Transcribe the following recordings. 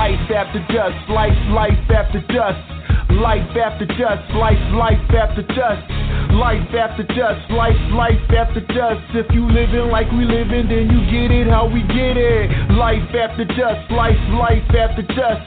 Life after dust, life after dust, life after dust, life after dust, life after dust, life after dust. If you living like we living, then you get it how we get it. Life after dust, life after dust,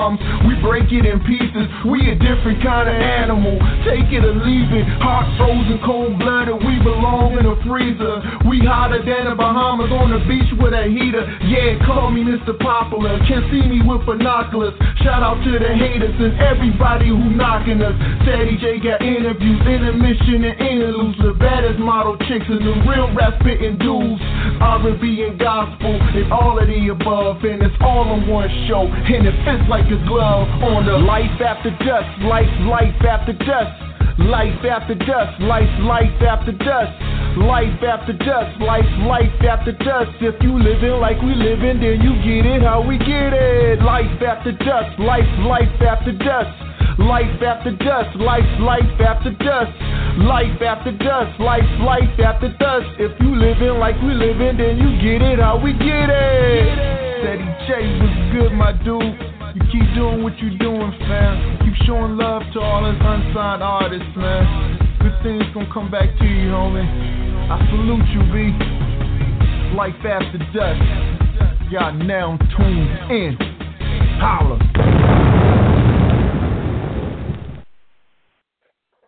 we break it in pieces. We a different kind of animal, take it or leave it. Hot, frozen, cold-blooded, we belong in a freezer. We hotter than the Bahamas on the beach with a heater. Yeah, call me Mr. Popular, can't see me with binoculars. Shout out to the haters and everybody who knocking us. Ceddy J got interviews, intermission and interludes. The baddest model chicks and the real rap spitting dudes. R&B and gospel and all of the above, and it's all on one show, and it fits like a glove on the life after dust, life after dust, life after dust, life after dust, life after dust, life after dust. If you living like we living, then you get it how we get it. Life after dust, life after dust, life after dust, life after dust, life after dust, life after dust. If you living like we living, then you get it how we get it. Ceddy J, what's good, my dude? You keep doing what you doing, fam. Keep showing love to all us unsigned artists, man. Good things gonna come back to you, homie. I salute you, B. Life after dust. Y'all now tuned in. Holla.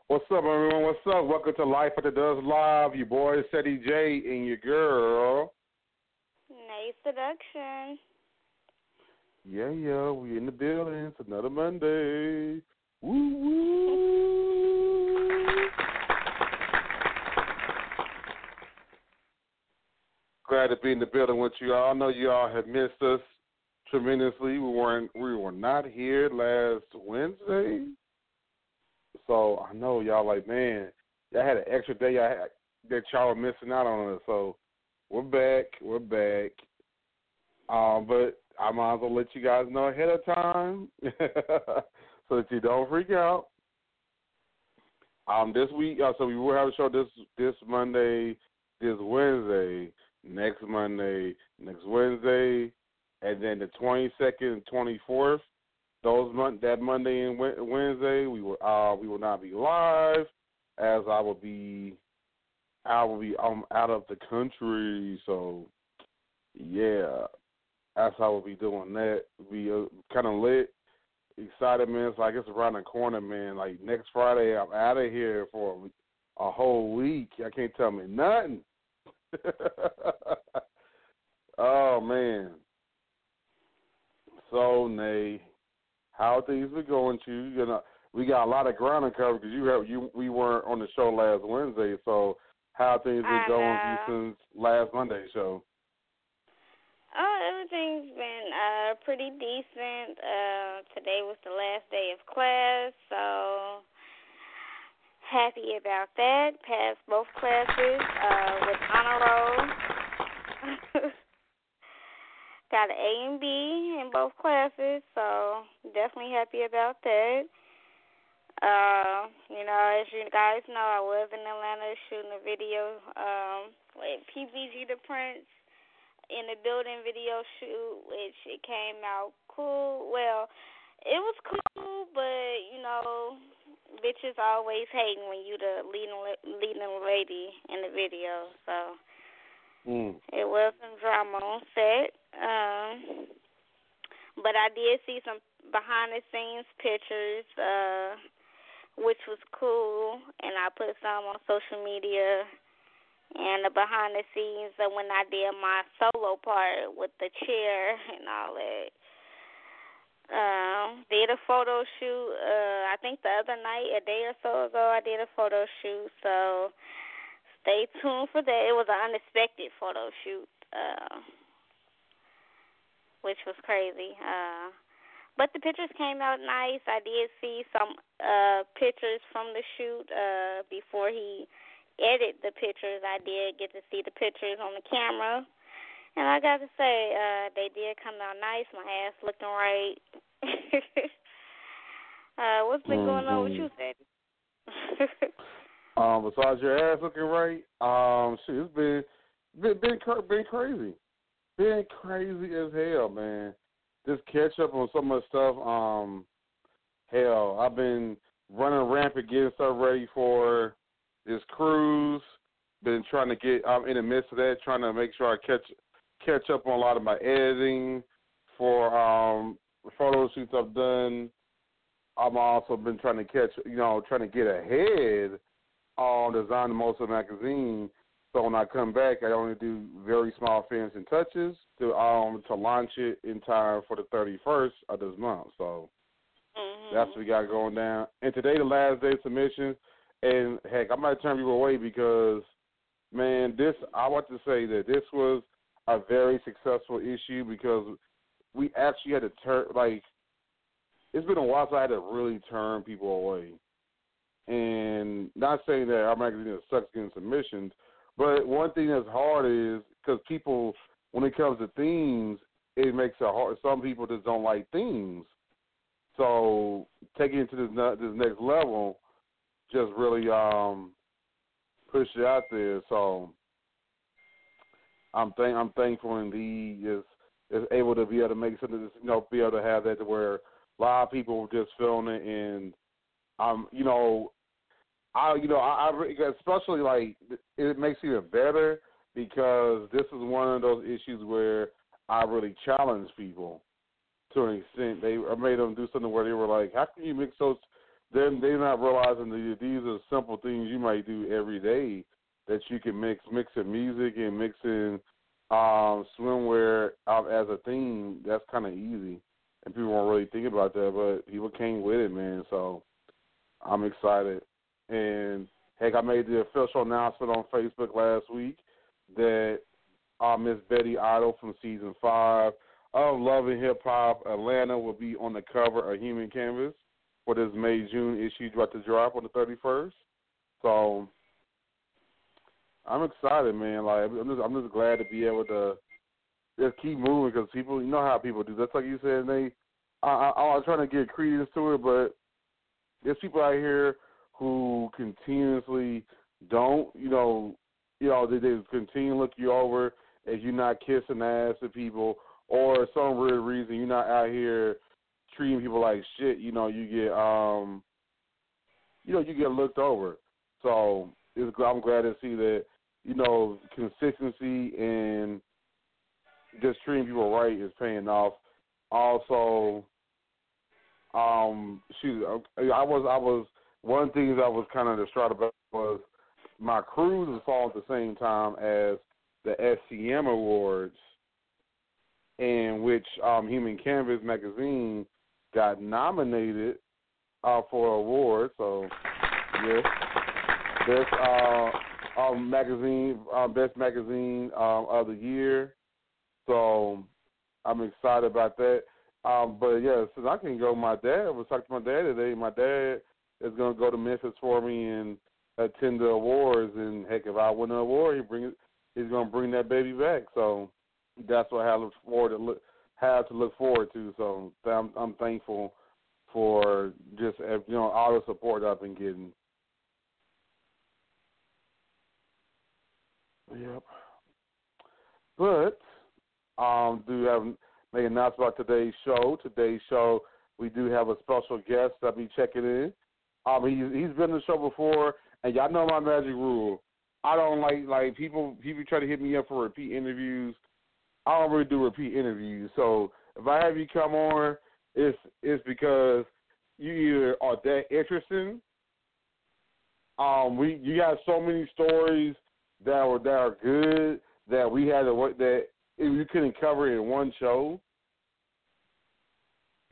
What's up, everyone? What's up? Welcome to Life After Dust Live. Your boy, Ceddy J, and your girl, Nayy Seduction. Yeah, we in the building. It's another Monday. Woo, woo. Glad to be in the building with you all. I know you all have missed us tremendously. We were not here last Wednesday. So I know y'all like, man, y'all had an extra day that y'all were missing out on us. So we're back. But I might as well let you guys know ahead of time so that you don't freak out. This week, so we will have a show this Monday, this Wednesday, next Monday, next Wednesday, and then the 22nd and 24th. That Monday and Wednesday, we will not be live, as I will be out of the country. So yeah. That's how we'll be doing that. We kind of lit, excited, man. It's like it's around the corner, man. Like next Friday, I'm out of here for a whole week. Y'all can't tell me nothing. Oh, man. So, Nayy, how things been going to you? We got a lot of ground to cover because we weren't on the show last Wednesday. So, how things been going to you since last Monday's show? Oh, everything's been pretty decent. Today was the last day of class, so happy about that. Passed both classes with honor roll. Got an A and B in both classes, so definitely happy about that. As you guys know, I was in Atlanta shooting a video with PBG the Prince. In the building video shoot, which it came out cool. Well, It was cool, but, you know, bitches always hating when you the leading lady in the video, so it was some drama on set. But I did see some behind-the-scenes pictures, which was cool, and I put some on social media. And the behind-the-scenes of when I did my solo part with the chair and all that. Did a photo shoot, I think the other night, a day or so ago, I did a photo shoot. So stay tuned for that. It was an unexpected photo shoot, which was crazy. But the pictures came out nice. I did see some pictures from the shoot before he edited the pictures. I did get to see the pictures on the camera. And I got to say, they did come out nice. My ass looking right. What's been going on with you, Ceddy? Besides your ass looking right, shit, it's been crazy. Been crazy as hell, man. Just catch up on so much stuff. Hell, I've been running rampant, getting stuff ready for this cruise. Been trying to get, I'm in the midst of that, trying to make sure I catch up on a lot of my editing for photo shoots I've done. I've also been trying to get ahead on design the Mortal Magazine. So when I come back, I only do very small fins and touches to launch it in time for the 31st of this month. So that's what we got going down. And today, the last day of submission, and heck, I might turn you away because, man, I want to say that this was a very successful issue because we actually had to turn, like, it's been a while since I had to really turn people away. And not saying that our magazine sucks getting submissions, but one thing that's hard is because people, when it comes to themes, it makes it hard. Some people just don't like themes. So taking it to this next level just really push it out there. So I'm thankful indeed is able to be able to make something, be able to have that to where a lot of people were just feeling it. And I especially like it makes it even better because this is one of those issues where I really challenge people to an extent. I made them do something where they were like, how can you mix those? Then they're not realizing that these are simple things you might do every day that you can mixing music and mixing swimwear as a theme. That's kind of easy, and people don't really think about that, but people came with it, man, so I'm excited. And, heck, I made the official announcement on Facebook last week that Miss Betty Idol from Season 5 of Love and Hip Hop Atlanta will be on the cover of Human Canvas for this May-June issue about to drop on the 31st. So I'm excited, man. Like I'm just glad to be able to just keep moving because people, you know how people do. That's like you said. I was trying to get credence to it, but there's people out here who continuously don't, they continue to look you over as you're not kissing the ass of people, or some weird reason you're not out here treating people like shit. You get looked over. So I'm glad to see that, consistency and just treating people right is paying off. Also, one of the things I was kind of distraught about was my cruise was falling at the same time as the SCM Awards, in which Human Canvas magazine got nominated for an award. So, yes, best magazine of the year. So I'm excited about that. But yeah, since I can go, I was talking to my dad today. My dad is gonna go to Memphis for me and attend the awards. And heck, if I win an award, he's gonna bring that baby back. So that's what I have to look forward to. So I'm thankful for just all the support I've been getting. Yep. But do you have? Make an announcement about today's show. Today's show We do have a special guest that be checking in. He's been on the show before, and y'all know my magic rule. I don't like people try to hit me up for repeat interviews. I don't really do repeat interviews. So if I have you come on, it's because you either are that interesting. You got so many stories that are good that we had to work that you couldn't cover in one show.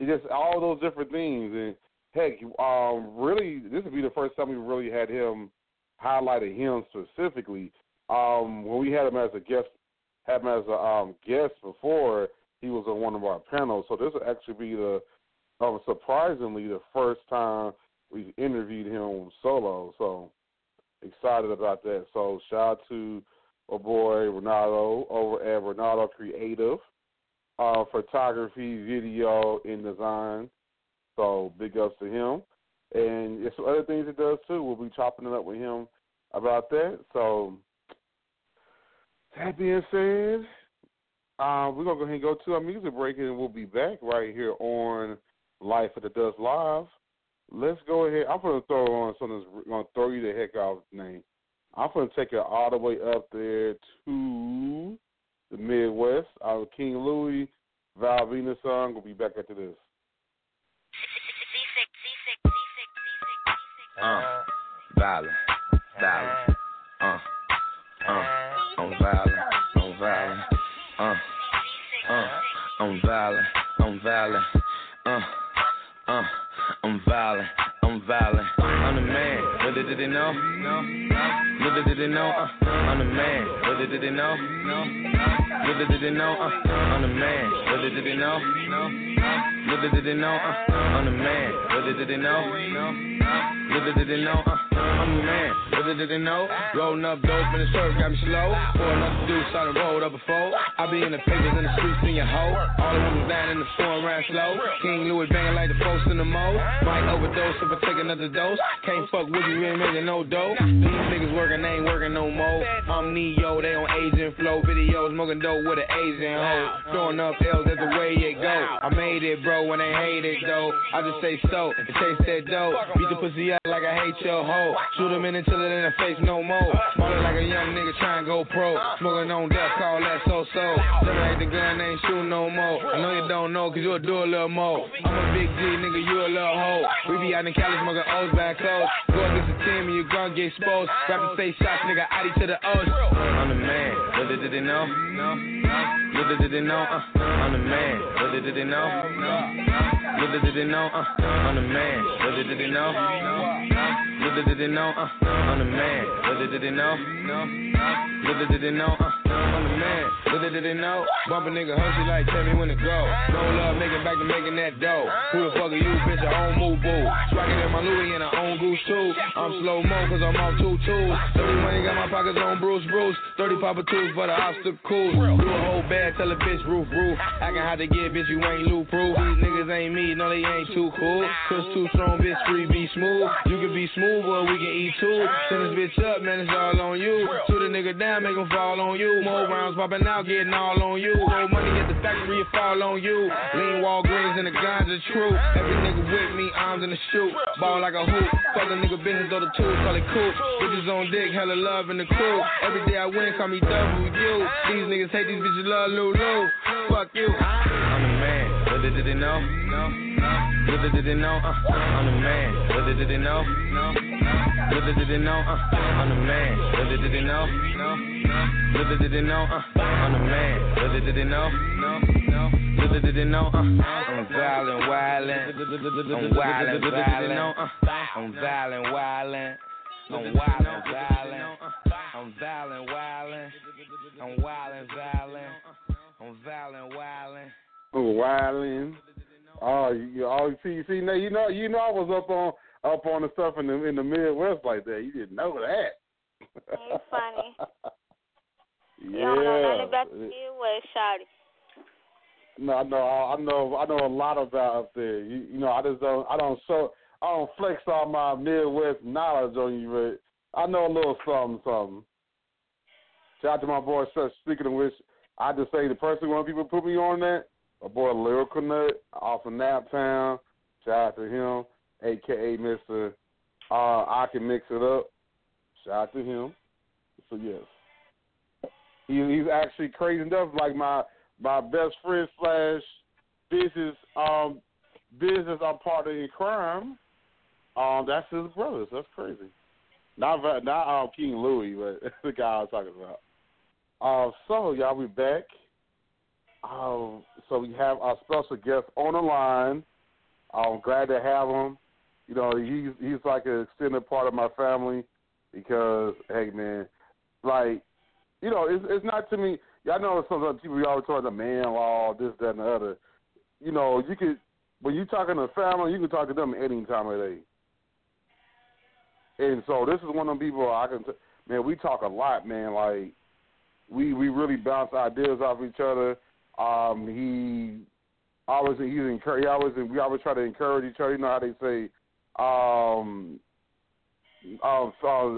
It's just all those different things, and heck, really this would be the first time we really had him highlighted him specifically. When we had him as a guest, before, he was on one of our panels. So this will actually be surprisingly the first time we interviewed him solo, so excited about that. So shout out to our boy Renaldo over at Renaldo Creative, photography, video, and design. So big ups to him. And some other things it does too. We'll be chopping it up with him about that. So that being said, we're going to go ahead and go to our music break, and we'll be back right here on Life at the Dust Live. Let's go ahead. I'm going to throw on something that's going to throw you the heck off, Nayy. I'm going to take it all the way up there to the Midwest. Our King Louie, Val Vena's song. We'll be back after this. Violent. I'm violent. I'm the man, whether did they know? Whether did they know? I'm the man, whether did they know? Whether did they know? I'm the man, whether did they know? Whether did they know? I'm the man, whether did they know? Whether did they know? I'm the man, whether did they know? Rolling up doors from the surf got me slow. Pour enough to do, so I done rolled up a foe. I be in the papers in the streets, in your hoe. All the women down in the store ran slow. King Louie banging like the folks in the mode. Might overdose if I take another dose. Can't fuck with you, ain't making no dough. These niggas working, they ain't working no more. I'm Neo, they on Asian flow. Videos smoking dope with an Asian hoe. Throwing up L's, that's the way it go. I made it, bro, when they hate it, though. I just say so, it tastes that dope. Beat the pussy out like I hate your hoe. Shoot him in and chill it in the face no more. Ballin' like a young nigga tryin' go pro. Smoking on death, call that so-so. Tell me like the gun ain't shootin' no more. I know you don't know, cause you'll do a little more. I'm a big G, nigga, you a little hoe. We be out in Cali smoking O's back close. Go against the team and you gon' get exposed. Rappin' say shots, nigga, out to the O's. I'm the man, whether did they know? Whether did they know? I'm the man, whether did they know? Whether did they know? I'm the man, whether did they know? Whether did they know? I'm the man. Whether did they know? Whether did they know? I'm the man. Whether did they know? Bump a nigga, hush you like, tell me when to go. No love, make it back to making that dough. Who the fuck are you, bitch? I own move boo. Striking at my Louie and I own goose too. I'm slow mo, cause I'm on 2 tools. 30 money got my pockets on Bruce. 30 Papa Tools for the obstacles. Do a whole bag, tell a bitch roof. I can how to get, bitch, you ain't loop proof. These niggas ain't me, no, they ain't too cool. Cause too strong, bitch, free be smooth. You can be smooth. Boy, we can eat too. Send this bitch up, man, it's all on you. Shoot a nigga down, make him fall on you. More rounds popping out, getting all on you. More money at the factory, it fall on you. Lean Walgreens and the guns are true. Every nigga with me, arms in the shoot. Ball like a hoop. Fuck a nigga business, though the tools call it cool. Bitches on dick, hella love in the crew. Every day I win, call me W. These niggas hate these bitches, love Lulu. Fuck you. I'm the man, whether did they know? Whether did they know? I'm the man, whether did they know? Whether did they know? I'm the man. Whether did they know? Whether did they know? I'm the man. Whether did they know? Whether did they know? I'm violent. I'm violent. I'm violent. I'm wildin', violent. I'm violent, wildin'. I'm wildin', violent. I'm violent, wildin'. I'm wildin'. Oh, you see, now you know, I was up on the stuff in the Midwest like that. You didn't know that. You funny. Yeah. You don't know nothing about the Midwest, shawty. No, I know a lot about up there. You know, I don't flex all my Midwest knowledge on you, but I know a little something. Shout out to my boy, Seth. Speaking of which, I just say the person when people put me on that, my boy Lyrical Nut off of Naptown. Shout out to him, a.k.a. Mr. I Can Mix It Up. Shout out to him. So, yes. He's actually crazy enough, like my best friend / business I'm part of in crime. That's his brother. That's crazy. Not King Louie, but the guy I was talking about. So, y'all, we back. So we have our special guest on the line. I'm glad to have him. You know, he's like an extended part of my family because, hey, man, like, you know, it's not to me. Y'all know sometimes people always talk about man law, this, that, and the other. You know, you could, when you're talking to family, you can talk to them any time of day. And so this is one of them people man, we talk a lot, man. Like, we really bounce ideas off each other. We always try to encourage each other. You know how they say,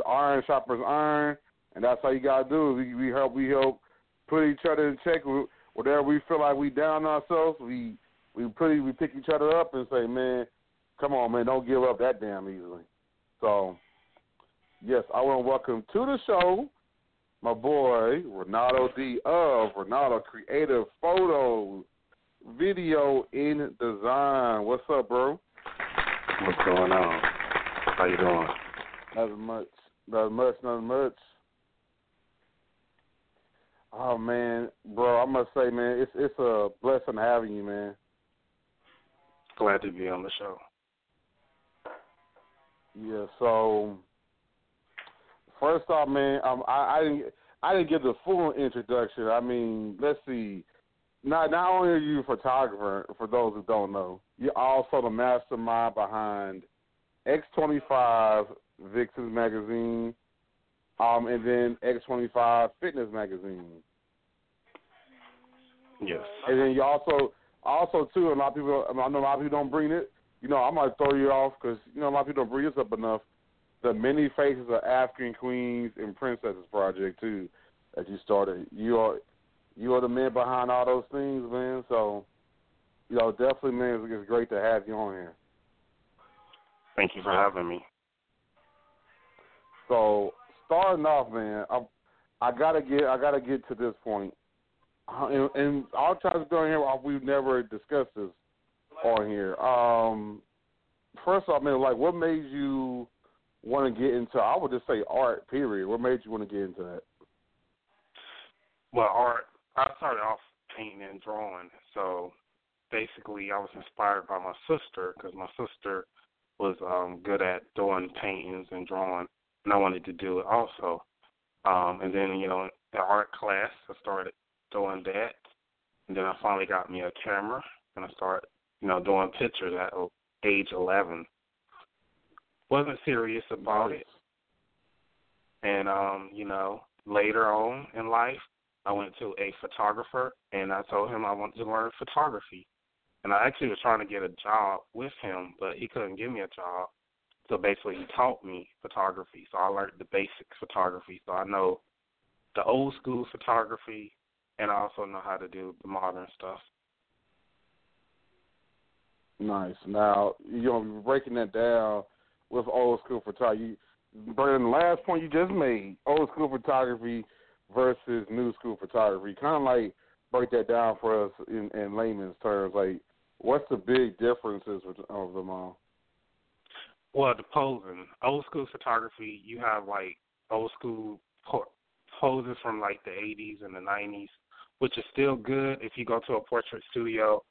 iron sharpens iron, and that's how you gotta do it. We help put each other in check. Whatever we feel like we down ourselves, we pick each other up and say, man, come on, man, don't give up that damn easily. So, yes, I want to welcome to the show my boy Renaldo D of Renaldo Creative Photos, Video and Design. What's up, bro? What's going on? How you doing? Nothing much. Oh man, bro, I must say, man, it's a blessing having you, man. Glad to be on the show. Yeah. So, first off, man, I didn't give the full introduction. I mean, let's see. Not only are you a photographer, for those who don't know, you're also the mastermind behind X25 Vixens magazine, and then X25 Fitness magazine. Yes. And then you also too, a lot of people, I know a lot of people don't bring it. You know, I might throw you off because, you know, a lot of people don't bring this up enough. The Many Faces of African Queens and Princesses project too that you started. You are the man behind all those things, man. So, you know, definitely, man, it's great to have you on here. Thank you for having me. So, starting off, man, I gotta get to this point, and all times during here we've never discussed this on here. First off, man, like, what made you want to get into? I would just say art. Period. What made you want to get into that? Well, art. I started off painting and drawing, so basically I was inspired by my sister because my sister was good at doing paintings and drawing, and I wanted to do it also. And then, you know, in art class, I started doing that, and then I finally got me a camera, and I started, you know, doing pictures at age 11. Wasn't serious about it, and, you know, later on in life, I went to a photographer, and I told him I wanted to learn photography. And I actually was trying to get a job with him, but he couldn't give me a job. So basically he taught me photography. So I learned the basic photography. So I know the old school photography, and I also know how to do the modern stuff. Nice. Now, you know, breaking that down with old school photography, but in the last point you just made, old school photography versus new school photography. Kind of like break that down for us in layman's terms. Like, what's the big differences of them all? Well, the posing. Old school photography, you have like old school poses from like the 80s and the 90s, which is still good. If you go to a portrait studio,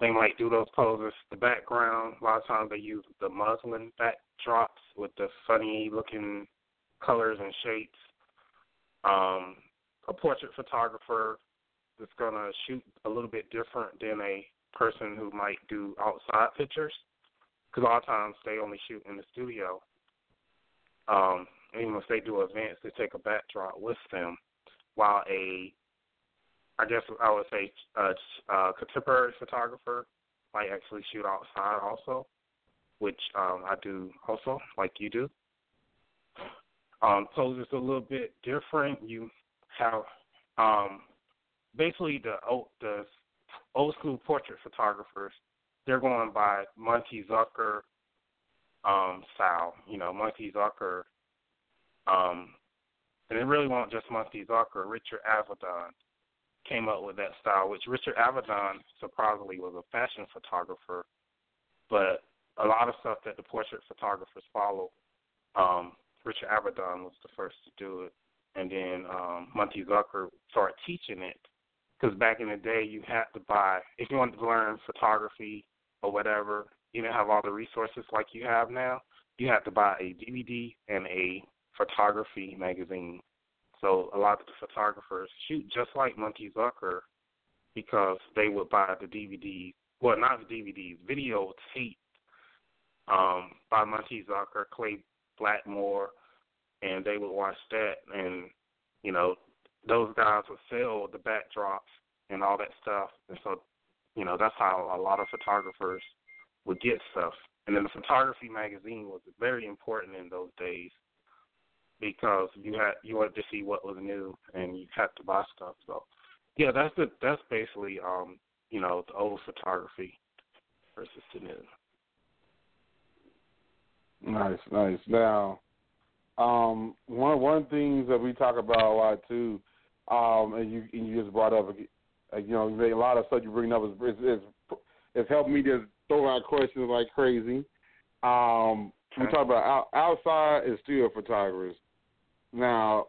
they might do those poses. The background, a lot of times they use the muslin backdrops with the funny looking colors and shapes. A portrait photographer is going to shoot a little bit different than a person who might do outside pictures, because a lot of times they only shoot in the studio. Even if they do events, they take a backdrop with them, while a contemporary photographer might actually shoot outside also, which I do also, like you do. Poses a little bit different. You have basically the old school portrait photographers they're going by Monty Zucker style. You know, Monty Zucker, and it really wasn't just Monty Zucker. Richard Avedon came up with that style, which Richard Avedon, surprisingly, was a fashion photographer, but a lot of stuff that the portrait photographers follow, Richard Avedon was the first to do it, and then Monty Zucker started teaching it, because back in the day you had to buy, if you wanted to learn photography or whatever, you didn't have all the resources like you have now. You had to buy a DVD and a photography magazine. So a lot of the photographers shoot just like Monty Zucker because they would buy the DVDs, well, not the DVDs, videotape by Monty Zucker, Clay Blackmore, and they would watch that. And, you know, those guys would sell the backdrops and all that stuff. And so, you know, that's how a lot of photographers would get stuff. And then the photography magazine was very important in those days, because you wanted to see what was new and you had to buy stuff. So, yeah, that's basically you know, the old photography versus the new. Nice. Now, one things that we talk about a lot too, and you just brought up, you know, a lot of stuff you bring up is helped me just throw out questions like crazy. We talk about outside and studio photographers. Now,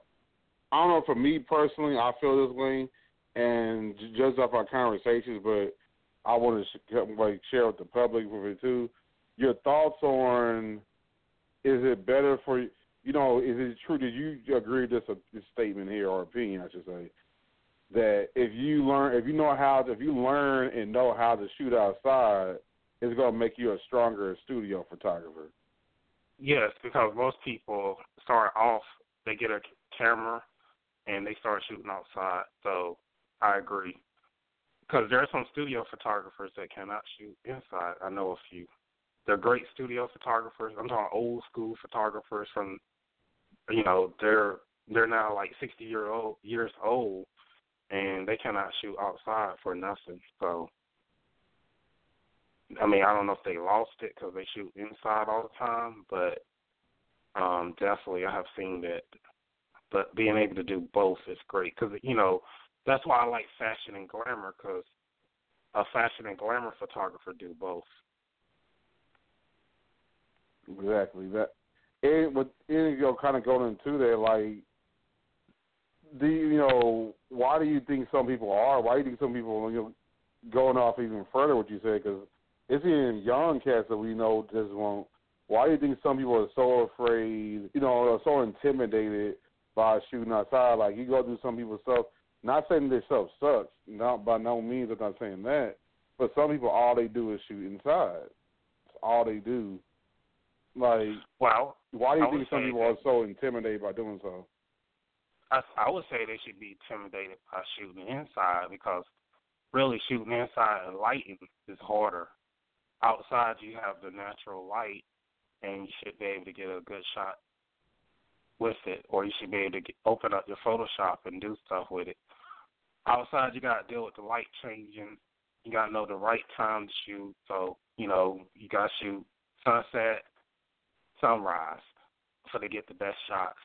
I don't know, for me personally, I feel this way, and just off our conversations, but I want to share with the public with it too. Your thoughts on, is it better for, you know, is it true, did you agree with this statement here, or opinion, I should say, that if you learn and know how to shoot outside, it's going to make you a stronger studio photographer? Yes, because most people start off, they get a camera and they start shooting outside. So I agree, because there are some studio photographers that cannot shoot inside. I know a few. They're great studio photographers. I'm talking old school photographers from, you know, they're now like 60 years old, and they cannot shoot outside for nothing. So, I mean, I don't know if they lost it because they shoot inside all the time, but definitely I have seen that. But being able to do both is great, because, you know, that's why I like fashion and glamour, because a fashion and glamour photographer do both. Exactly. It kind of going into there, like, why do you think some people are? Why do you think some people, going off even further what you said, because it's even young cats that we know just won't. Why do you think some people are so afraid, or so intimidated by shooting outside? Like, you go do some people's stuff, not saying their stuff sucks, not by no means, I'm not saying that, but some people, all they do is shoot inside. That's all they do. Like, well, why do you think some people are so intimidated by doing so? I would say they should be intimidated by shooting inside, because really shooting inside and lighting is harder. Outside you have the natural light, and you should be able to get a good shot with it, or you should be able to open up your Photoshop and do stuff with it. Outside you got to deal with the light changing. You got to know the right time to shoot. So, you got to shoot sunset, sunrise for to get the best shots.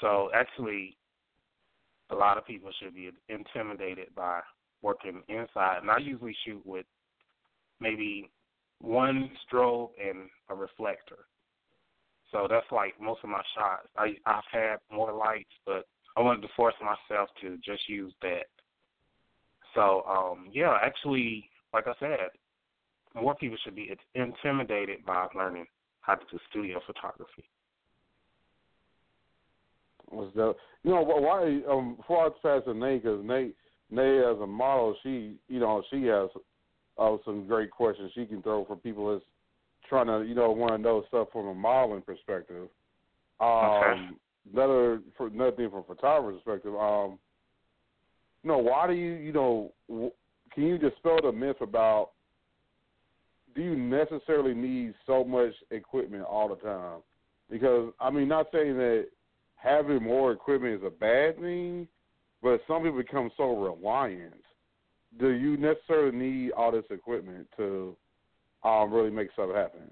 So actually a lot of people should be intimidated by working inside. And I usually shoot with maybe one strobe and a reflector. So that's like most of my shots. I've had more lights, but I wanted to force myself to just use that. So, yeah, actually, like I said, more people should be intimidated by learning how to do studio photography. Why? Before I pass to Nayy, because Nayy as a model, she has some great questions she can throw for people that's trying to, want to know stuff from a modeling perspective. Okay. Another thing from a photographer's perspective. Why do can you dispel the myth about, do you necessarily need so much equipment all the time? Because, I mean, not saying that having more equipment is a bad thing, but some people become so reliant do you necessarily need all this equipment to really make stuff happen?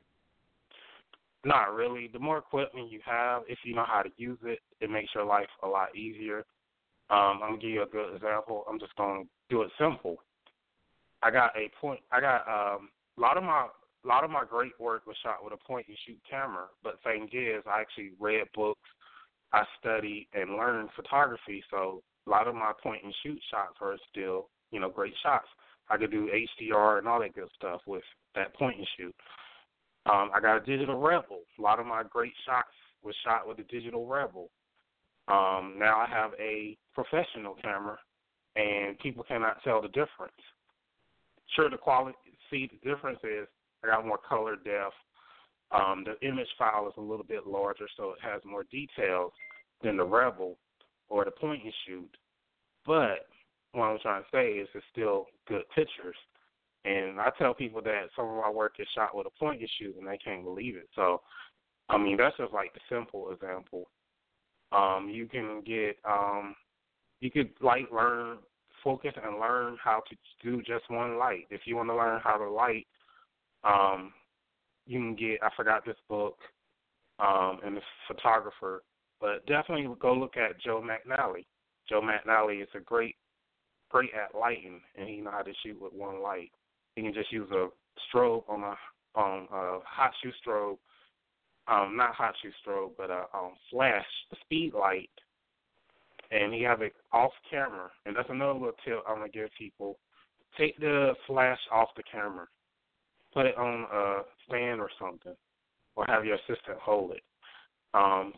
Not really. The more equipment you have, if you know how to use it, it makes your life a lot easier. I'm going to give you a good example. I'm just going to do it simple. I got a point. I got a lot of my great work was shot with a point-and-shoot camera, but thing is, I actually read books, I studied and learned photography, so a lot of my point-and-shoot shots are still, you know, great shots. I could do HDR and all that good stuff with that point-and-shoot. I got a digital Rebel. A lot of my great shots were shot with a digital Rebel. Now I have a professional camera, and people cannot tell the difference. Sure, the quality, see, the difference is I got more color depth. The image file is a little bit larger, so it has more details than the Rebel or the point-and-shoot. But what I'm trying to say is it's still good pictures. And I tell people that some of my work is shot with a point-and-shoot, and they can't believe it. So, I mean, that's just like the simple example. You can get you could, like, learn, focus and learn how to do just one light. If you want to learn how to light, you can get, I forgot this book and the photographer, but definitely go look at Joe McNally. Joe McNally is a great at lighting, and he knows how to shoot with one light. He can just use a strobe on a hot shoe strobe, not hot shoe strobe, but a flash, a speed light, and he has it off camera. And that's another little tip I'm going to give people. Take the flash off the camera. Put it on a stand or something, or have your assistant hold it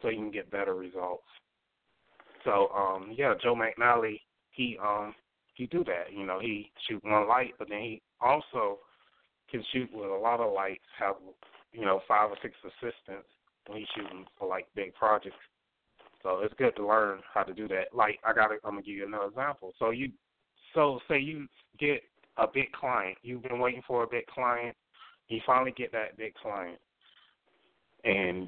so you can get better results. So, Joe McNally, he do that. You know, he shoot one light, but then he also can shoot with a lot of lights, have, you know, 5 or 6 assistants when he's shooting for, like, big projects. So it's good to learn how to do that. Like, I'm going to give you another example. So say you get a big client. You've been waiting for a big client. You finally get that big client, and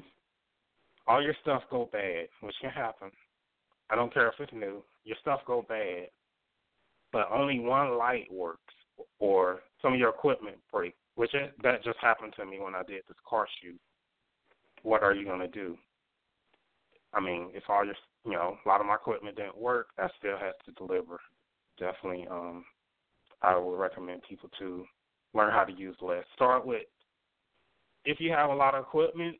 all your stuff go bad, which can happen. I don't care if it's new. Your stuff go bad, but only one light works, or some of your equipment breaks, which that just happened to me when I did this car shoot. What are you going to do? I mean, if all your, you know, a lot of my equipment didn't work, I still had to deliver. Definitely, I would recommend people to learn how to use less. Start with, if you have a lot of equipment,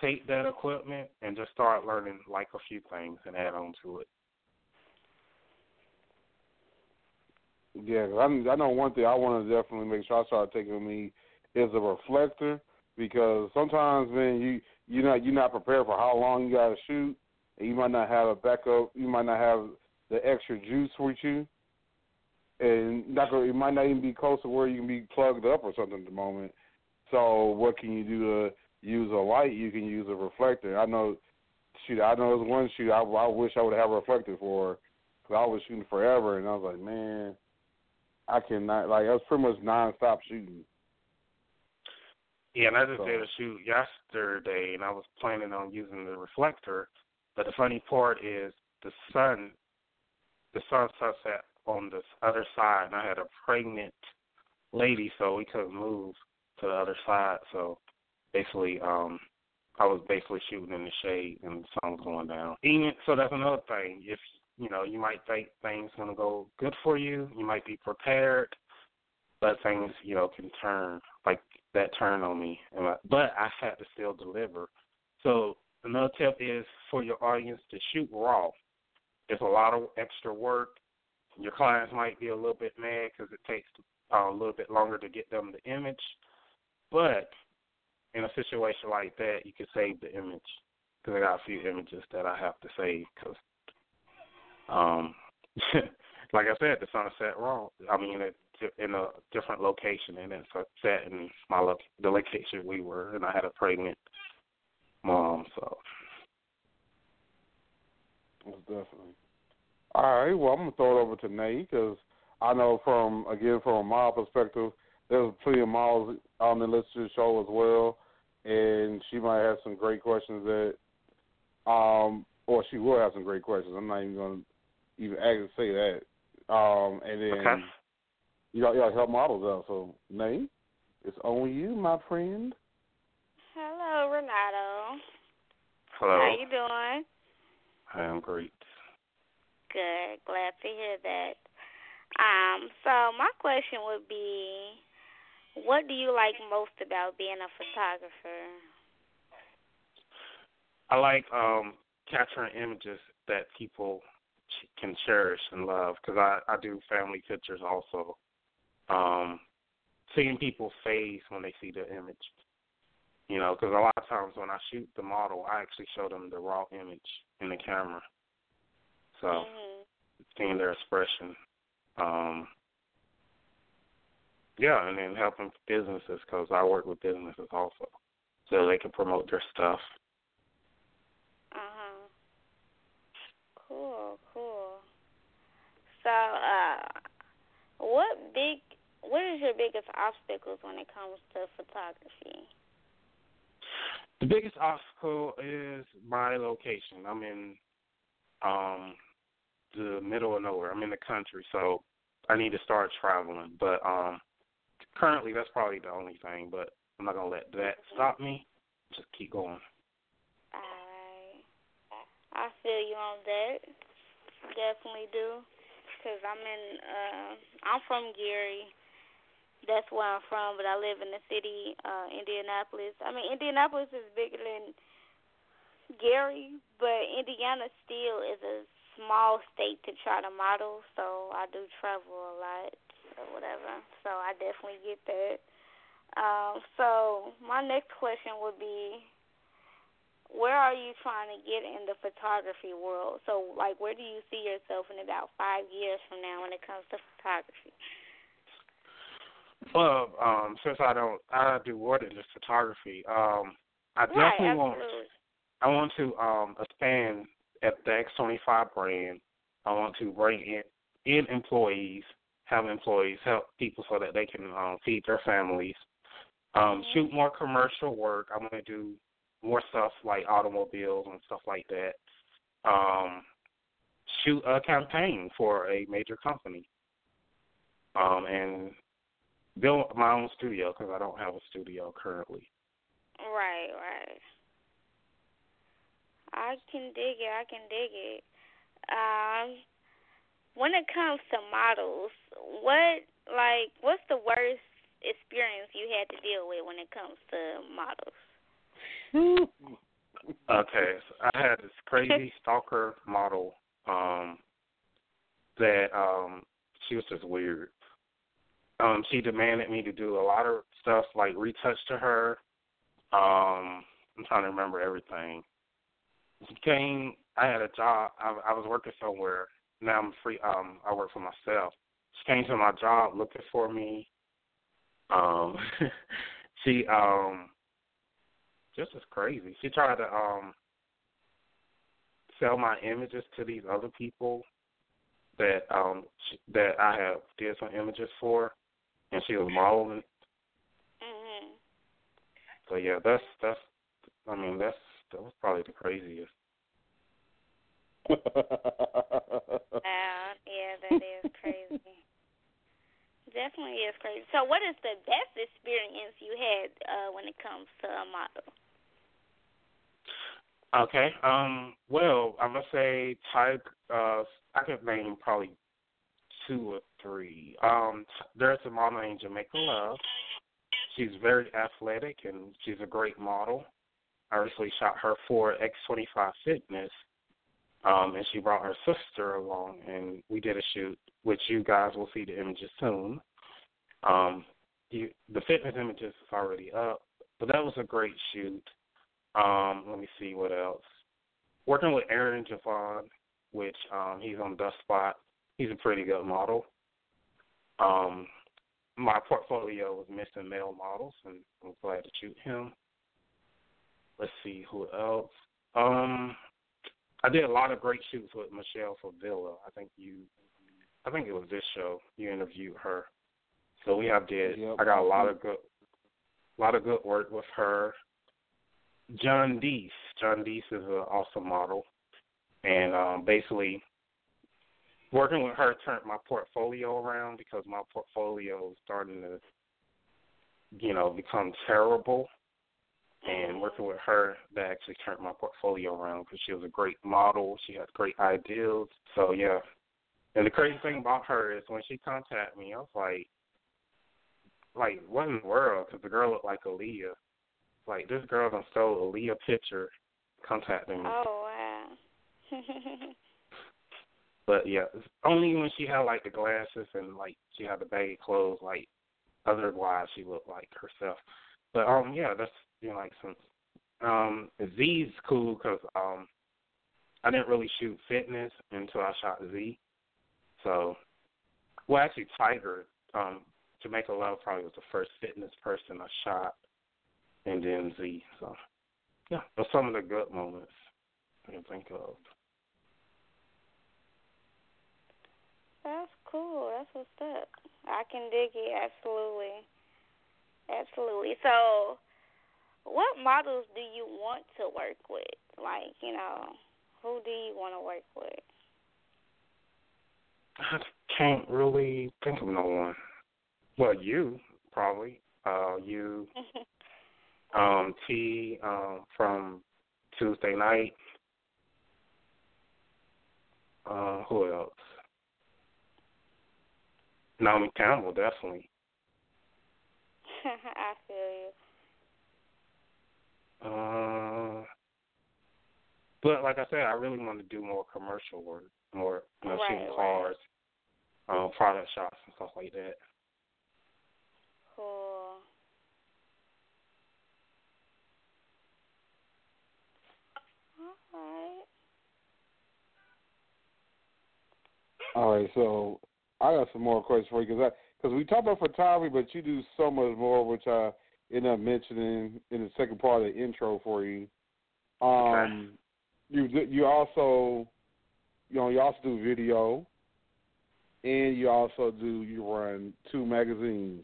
take that equipment and just start learning, like, a few things and add on to it. Yeah, I know one thing I want to definitely make sure I start taking with me is a reflector, because sometimes, man, you're not prepared for how long you got to shoot, and you might not have a backup. You might not have the extra juice with you. And it might not even be close to where you can be plugged up or something at the moment. So what can you do to use a light? You can use a reflector. I know there's one shoot I wish I would have a reflector for, because I was shooting forever, and I was like, man, I cannot. Like, I was pretty much nonstop shooting. Yeah, and I just did a shoot yesterday, and I was planning on using the reflector. But the funny part is the sun sunset on the other side, and I had a pregnant lady, so we couldn't move to the other side. So basically, I was basically shooting in the shade, and the sun was going down. So that's another thing. If, you know, you might think things going to go good for you, you might be prepared, but things, you know, can turn, like that turn on me. But I had to still deliver. So another tip is for your audience to shoot raw. It's a lot of extra work. Your clients might be a little bit mad because it takes a little bit longer to get them the image. But in a situation like that, you can save the image, because I got a few images that I have to save because, like I said, the sun set wrong. I mean, in a different location, and it set in the location we were, and I had a pregnant mom, so. Most definitely. All right, well, I'm going to throw it over to Nayy, because I know from a mile perspective, there's plenty of miles on the list of the show as well, and she might have some great questions or she will have some great questions. I'm not even going to ask to say that. And then You got help models out. So, Nayy, it's on you, my friend. Hello, Renaldo. Hello. How you doing? I am great. Good. Glad to hear that. So my question would be, what do you like most about being a photographer? I like capturing images that people can cherish and love, because I do family pictures also. Seeing people's face when they see the image. You know, because a lot of times when I shoot the model, I actually show them the raw image in the camera. So, seeing their expression. Yeah, and then helping businesses, because I work with businesses also, so they can promote their stuff. Uh-huh. Cool. So, what is your biggest obstacles when it comes to photography? The biggest obstacle is my location. I'm in the middle of nowhere. I'm in the country, so I need to start traveling. But currently, that's probably the only thing, but I'm not going to let that stop me. Just keep going. All right. I feel you on that. Definitely do, because I'm from Gary. That's where I'm from, but I live in the city, Indianapolis. I mean, Indianapolis is bigger than Gary, but Indiana still is a small state to try to model, so I do travel a lot or whatever. So I definitely get that. So my next question would be, where are you trying to get in the photography world? So, like, where do you see yourself in about 5 years from now when it comes to photography? Well, since I do more than just photography. I want to expand at the X25 brand. I want to bring in employees, have employees help people so that they can feed their families. Shoot more commercial work. I want to do more stuff like automobiles and stuff like that. Shoot a campaign for a major company. And build my own studio, because I don't have a studio currently. Right. I can dig it. When it comes to models, what's the worst experience you had to deal with when it comes to models? Okay, so I had this crazy stalker model that she was just weird. She demanded me to do a lot of stuff, like retouch to her. I'm trying to remember everything. I had a job. I was working somewhere. Now I'm free. I work for myself. She came to my job looking for me. She just was crazy. She tried to sell my images to these other people that I have did some images for. And she was modeling. Mm-hmm. So yeah, that was probably the craziest. Wow, yeah, that is crazy. Definitely is crazy. So, what is the best experience you had when it comes to a model? Okay. Well, I'm gonna say I could name probably two or three. There's a model named Jamaica Love. She's very athletic, and she's a great model. I recently shot her for X25 Fitness, and she brought her sister along, and we did a shoot, which you guys will see the images soon. The fitness images is already up, but that was a great shoot. Let me see what else. Working with Aaron Jafon, which he's on DustSpot. He's a pretty good model. My portfolio was missing male models, and I'm glad to shoot him. Let's see, who else? I did a lot of great shoots with Michelle Favilla. I think it was this show you interviewed her. So I got a lot of good work with her. John Deese. John Deese is an awesome model, and basically working with her turned my portfolio around because my portfolio is starting to, you know, become terrible. And working with her, that actually turned my portfolio around because she was a great model. She had great ideals. So, yeah. And the crazy thing about her is when she contacted me, I was like, what in the world? Because the girl looked like Aaliyah. Like, this girl done stole Aaliyah picture, contacting me. Oh, wow. But, yeah, only when she had, like, the glasses and, like, she had the baggy clothes, like, otherwise she looked like herself. But, yeah, that's, you know, like, some Z's cool because I didn't really shoot fitness until I shot Z. So, well, actually, Tiger, Jamaica Love probably was the first fitness person I shot, and then Z. So, yeah, those are some of the good moments I can think of. That's cool. That's what's up. I can dig it, absolutely. Absolutely. So, what models do you want to work with? Like, you know, who do you want to work with? I can't really think of no one. Well, you, probably. You, T, from Tuesday night. Who else? Naomi Campbell, definitely. I feel you. But like I said, I really want to do more commercial work, more, you know, shooting cars, product shots and stuff like that. Cool. All right. All right, so I got some more questions for you because we talk about photography, but you do so much more, which I end up mentioning in the second part of the intro for you. Okay. You also, you know, you also do video, and you also run two magazines.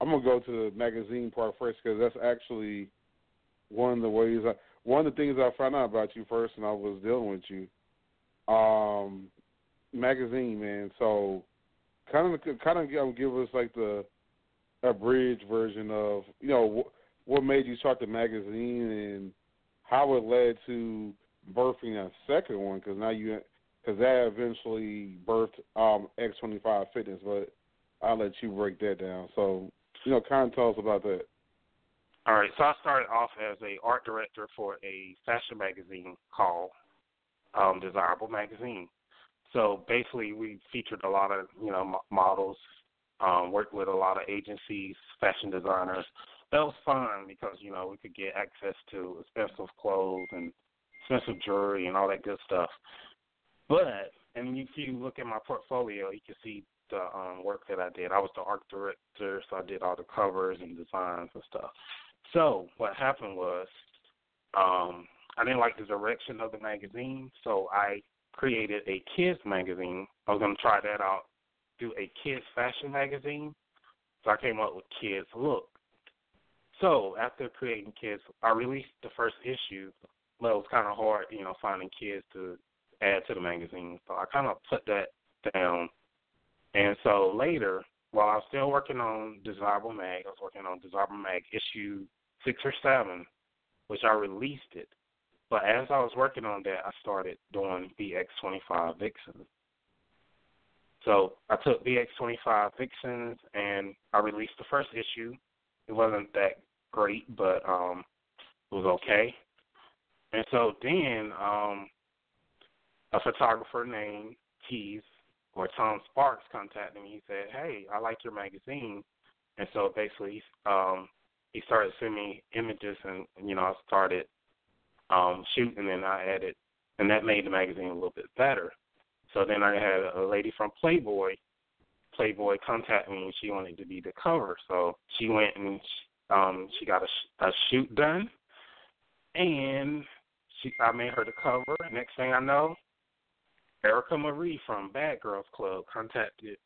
I'm gonna go to the magazine part first because that's actually one of the things I found out about you first, and I was dealing with you. Magazine, man. So. Kind of give us like the abridged version of, you know, what made you start the magazine and how it led to birthing a second one because that eventually birthed X25 Fitness, but I'll let you break that down. So, you know, kind of tell us about that. All right, so I started off as an art director for a fashion magazine called Desirable Magazine. So basically, we featured a lot of, you know, models, worked with a lot of agencies, fashion designers. That was fun because, you know, we could get access to expensive clothes and expensive jewelry and all that good stuff. But, and if you look at my portfolio, you can see the work that I did. I was the art director, so I did all the covers and designs and stuff. So what happened was I didn't like the direction of the magazine, so I created a kids magazine. I was going to try that out, do a kids fashion magazine. So I came up with Kids Look. So after creating Kids, I released the first issue, but it was kind of hard, you know, finding kids to add to the magazine. So I kind of put that down. And so later, while I was still working on Desirable Mag, I was working on Desirable Mag issue 6 or 7, which I released it. But as I was working on that, I started doing BX25 Vixens. So I took BX25 Vixens, and I released the first issue. It wasn't that great, but it was okay. And so then a photographer named Tease or Tom Sparks contacted me. He said, hey, I like your magazine. And so basically he started sending me images, and, you know, I started shooting, and I added, and that made the magazine a little bit better. So then I had a lady from Playboy contacted me, and she wanted to be the cover. So she went and she got a shoot done, and I made her the cover. Next thing I know, Erica Marie from Bad Girls Club contacted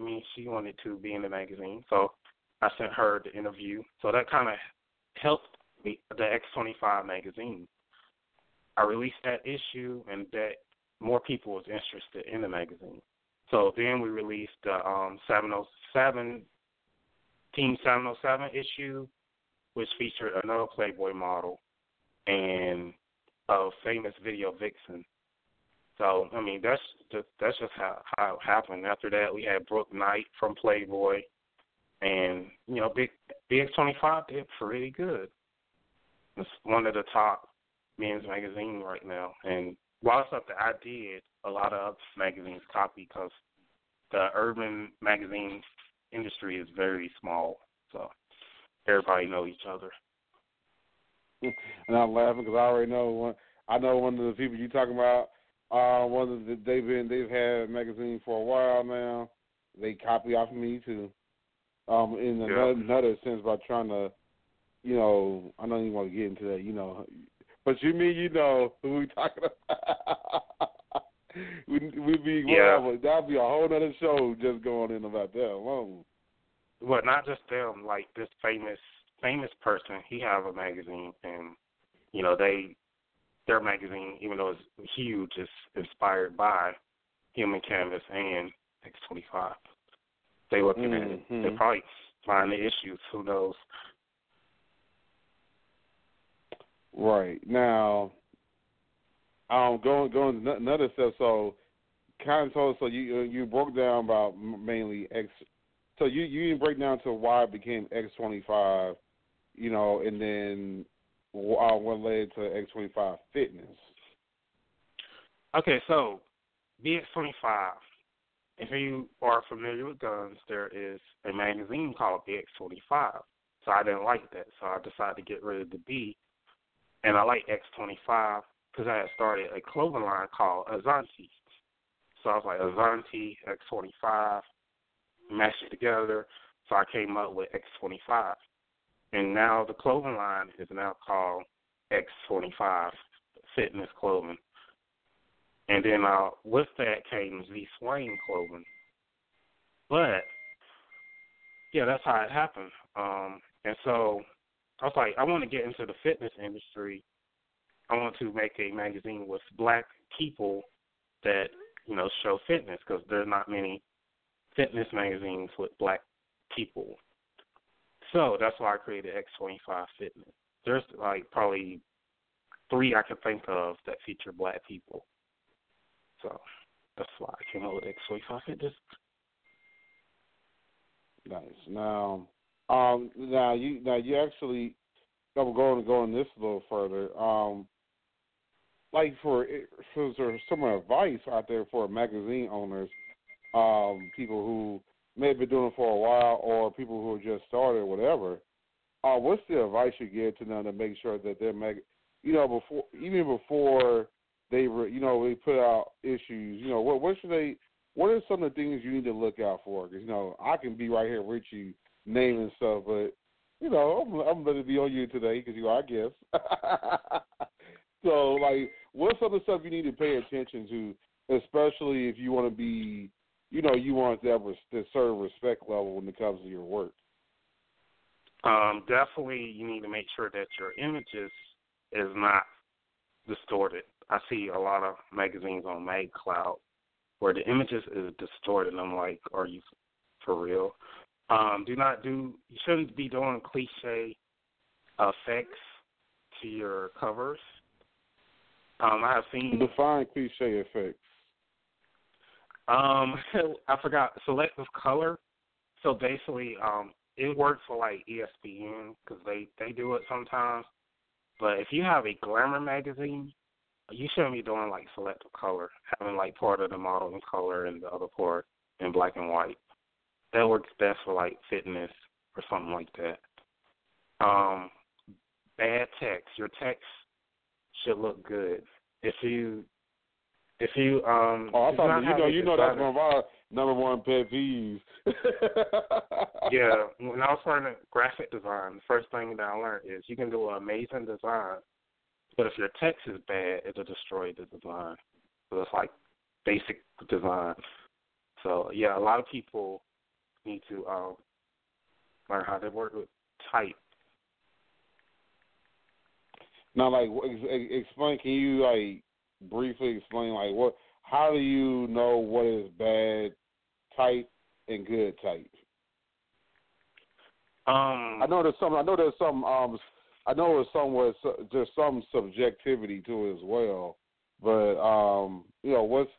me. She wanted to be in the magazine, so I sent her the interview. So that kind of helped the X25 magazine. I released that issue, and that more people was interested in the magazine. So then we released the 707, Team 707 issue, which featured another Playboy model and a famous video vixen. So, I mean, that's just how it happened. After that, we had Brooke Knight from Playboy. And, you know, Big X25 did pretty good. It's one of the top men's magazine right now. And a lot of stuff that I did, a lot of magazines copy because the urban magazine industry is very small. So everybody know each other. And I'm laughing because I already know one. I know one of the people you're talking about. They've had a magazine for a while now. They copy off of me too. In another sense, by trying to, you know, I don't even want to get into that, you know, but you mean you know who we talking about? That'd be a whole other show just going in about that alone. Well, not just them. Like this famous person, he have a magazine, and you know their magazine, even though it's huge, is inspired by Human Canvas and X25. They looking at it. They probably find the issues. Who knows? Right. Now, going to another step. So, kind of told us, so you broke down about mainly X. So you didn't break down to why it became X25, you know, and then what led to X25 Fitness. Okay, so BX25. If you are familiar with guns, there is a magazine called BX25. So I didn't like that, so I decided to get rid of the B. And I like X25 because I had started a clothing line called Azanti. So I was like, Azanti, X25, mashed it together. So I came up with X25. And now the clothing line is now called X25 Fitness Clothing. And then with that came Z Swain Clothing. But, yeah, that's how it happened. And so I was like, I want to get into the fitness industry. I want to make a magazine with black people that, you know, show fitness because there's not many fitness magazines with black people. So that's why I created X25 Fitness. There's, like, probably three I can think of that feature black people. So that's why I came up with X25 Fitness. Nice. Now you actually I'm going this a little further. Like for some advice out there for magazine owners, people who may have been doing it for a while or people who have just started, whatever. What's the advice you give to them to make sure that they're before they put out issues. You know, what are some of the things you need to look out for? Because, you know, I can be right here with you naming stuff, but, you know, I'm going to be on you today because you are a guest. So, like, what's some of the stuff you need to pay attention to, especially if you want to be, you know, you want to have a certain respect level when it comes to your work? Definitely you need to make sure that your images is not distorted. I see a lot of magazines on MagCloud where the images is distorted. I'm like, are you for real? You shouldn't be doing cliche effects to your covers. I have seen. Define cliche effects. I forgot selective color. So basically, it works for like ESPN because they do it sometimes. But if you have a glamour magazine, you shouldn't be doing, like, selective color, having, like, part of the model in color and the other part in black and white. That works best for, like, fitness or something like that. Bad text. Your text should look good. I thought that's one of our number one pet peeves. Yeah. When I was learning graphic design, the first thing that I learned is you can do an amazing design, but if your text is bad, it'll destroy the design. So it's like basic design. So, yeah, a lot of people need to learn how to work with type. Now, like, explain, can you, like, briefly explain, like, what how do you know what is bad tight and good tight? I know there's some there's some subjectivity to it as well, but you know, what's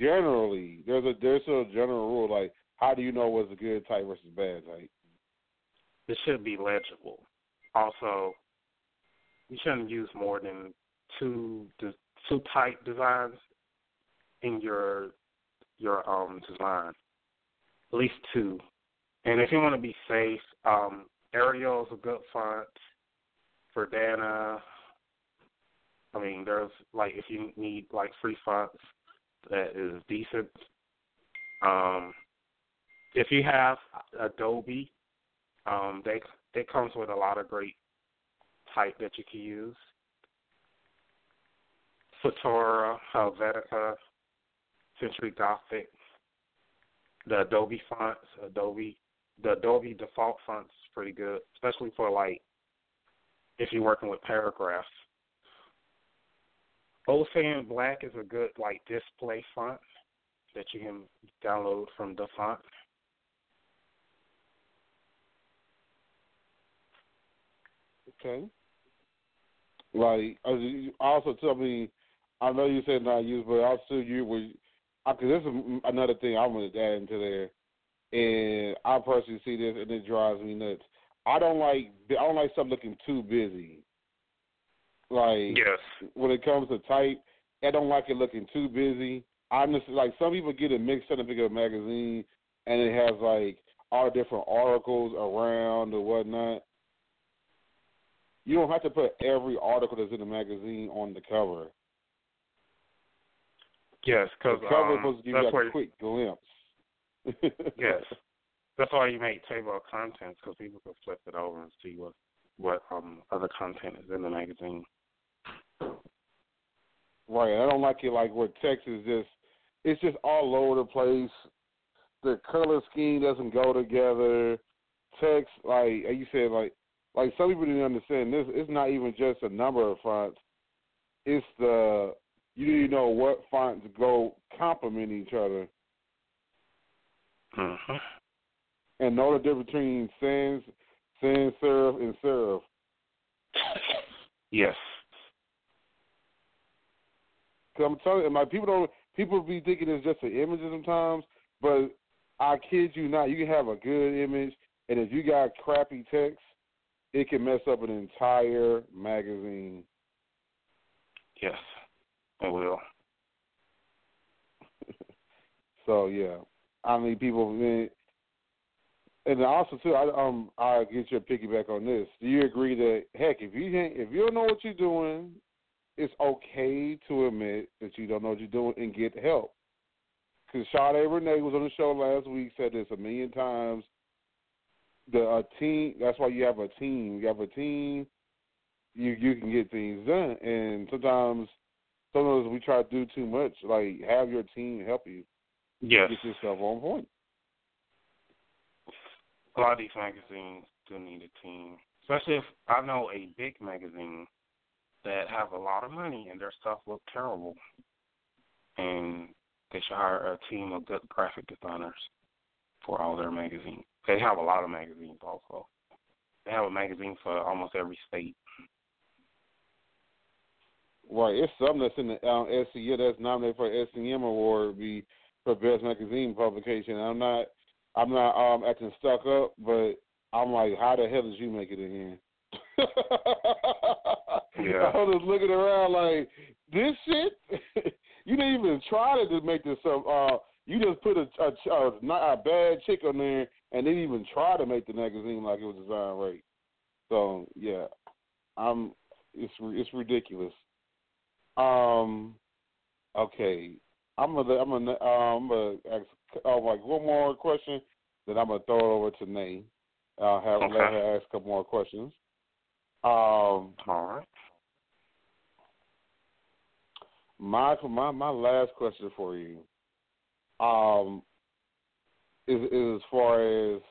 generally there's a general rule, like how do you know what's a good tight versus bad tight? It should be legible. Also, you shouldn't use more than two tight designs in your design, at least two. And if you want to be safe, Arial is a good font. Verdana. I mean, there's like if you need like free fonts, that is decent. If you have Adobe, they comes with a lot of great type that you can use. Futura, Helvetica, Century Gothic, the Adobe fonts, the Adobe default fonts is pretty good, especially for like if you're working with paragraphs. Ocean Black is a good like display font that you can download from the font. Okay. Like, also tell me, I know you said not use, but also you were, because this is another thing I'm going to add into there, and I personally see this and it drives me nuts. I don't like something looking too busy. Like, yes. When it comes to type, I don't like it looking too busy. I'm just like, some people get it mixed up and pick up a magazine, and it has like all different articles around or whatnot. You don't have to put every article that's in the magazine on the cover. Yes, because the cover is supposed to give you a quick glimpse. Yes. That's why you make table of contents, because people can flip it over and see what other content is in the magazine. Right. I don't like it like where text is just, it's just all over the place. The color scheme doesn't go together. Text, like you said, like some people didn't understand this. It's not even just a number of fonts. It's the, you didn't know what fonts go complement each other. Uh-huh. And know the difference between sans serif and serif. Yes. Because I'm telling you, like, people be thinking it's just an image sometimes, but I kid you not, you can have a good image, and if you got crappy text, it can mess up an entire magazine. Yes, it will. So yeah, I mean, people, and also too, I get your piggyback on this. Do you agree that heck, if you don't know what you're doing, it's okay to admit that you don't know what you're doing and get help? Because Sade Renee was on the show last week, said this a million times. The team. That's why you have a team. You have a team. You can get things done. And sometimes we try to do too much. Like, have your team help you. Yes. Get yourself on point. A lot of these magazines do need a team, especially if I know a big magazine that have a lot of money and their stuff look terrible, and they should hire a team of good graphic designers for all their magazines. They have a lot of magazines also. They have a magazine for almost every state. Right. It's something that's in the SCM, that's nominated for SCM Award for Best Magazine Publication. I'm not acting stuck up, but I'm like, how the hell did you make it in here? Yeah. I was looking around like, this shit? You didn't even try to just make this up. You just put a bad chick on there and didn't even try to make the magazine like it was designed right. So yeah, it's ridiculous. Okay, I'm gonna ask like one more question, then I'm gonna throw it over to Nayy. I'll let her ask a couple more questions. All right. My last question for you. Is as far as,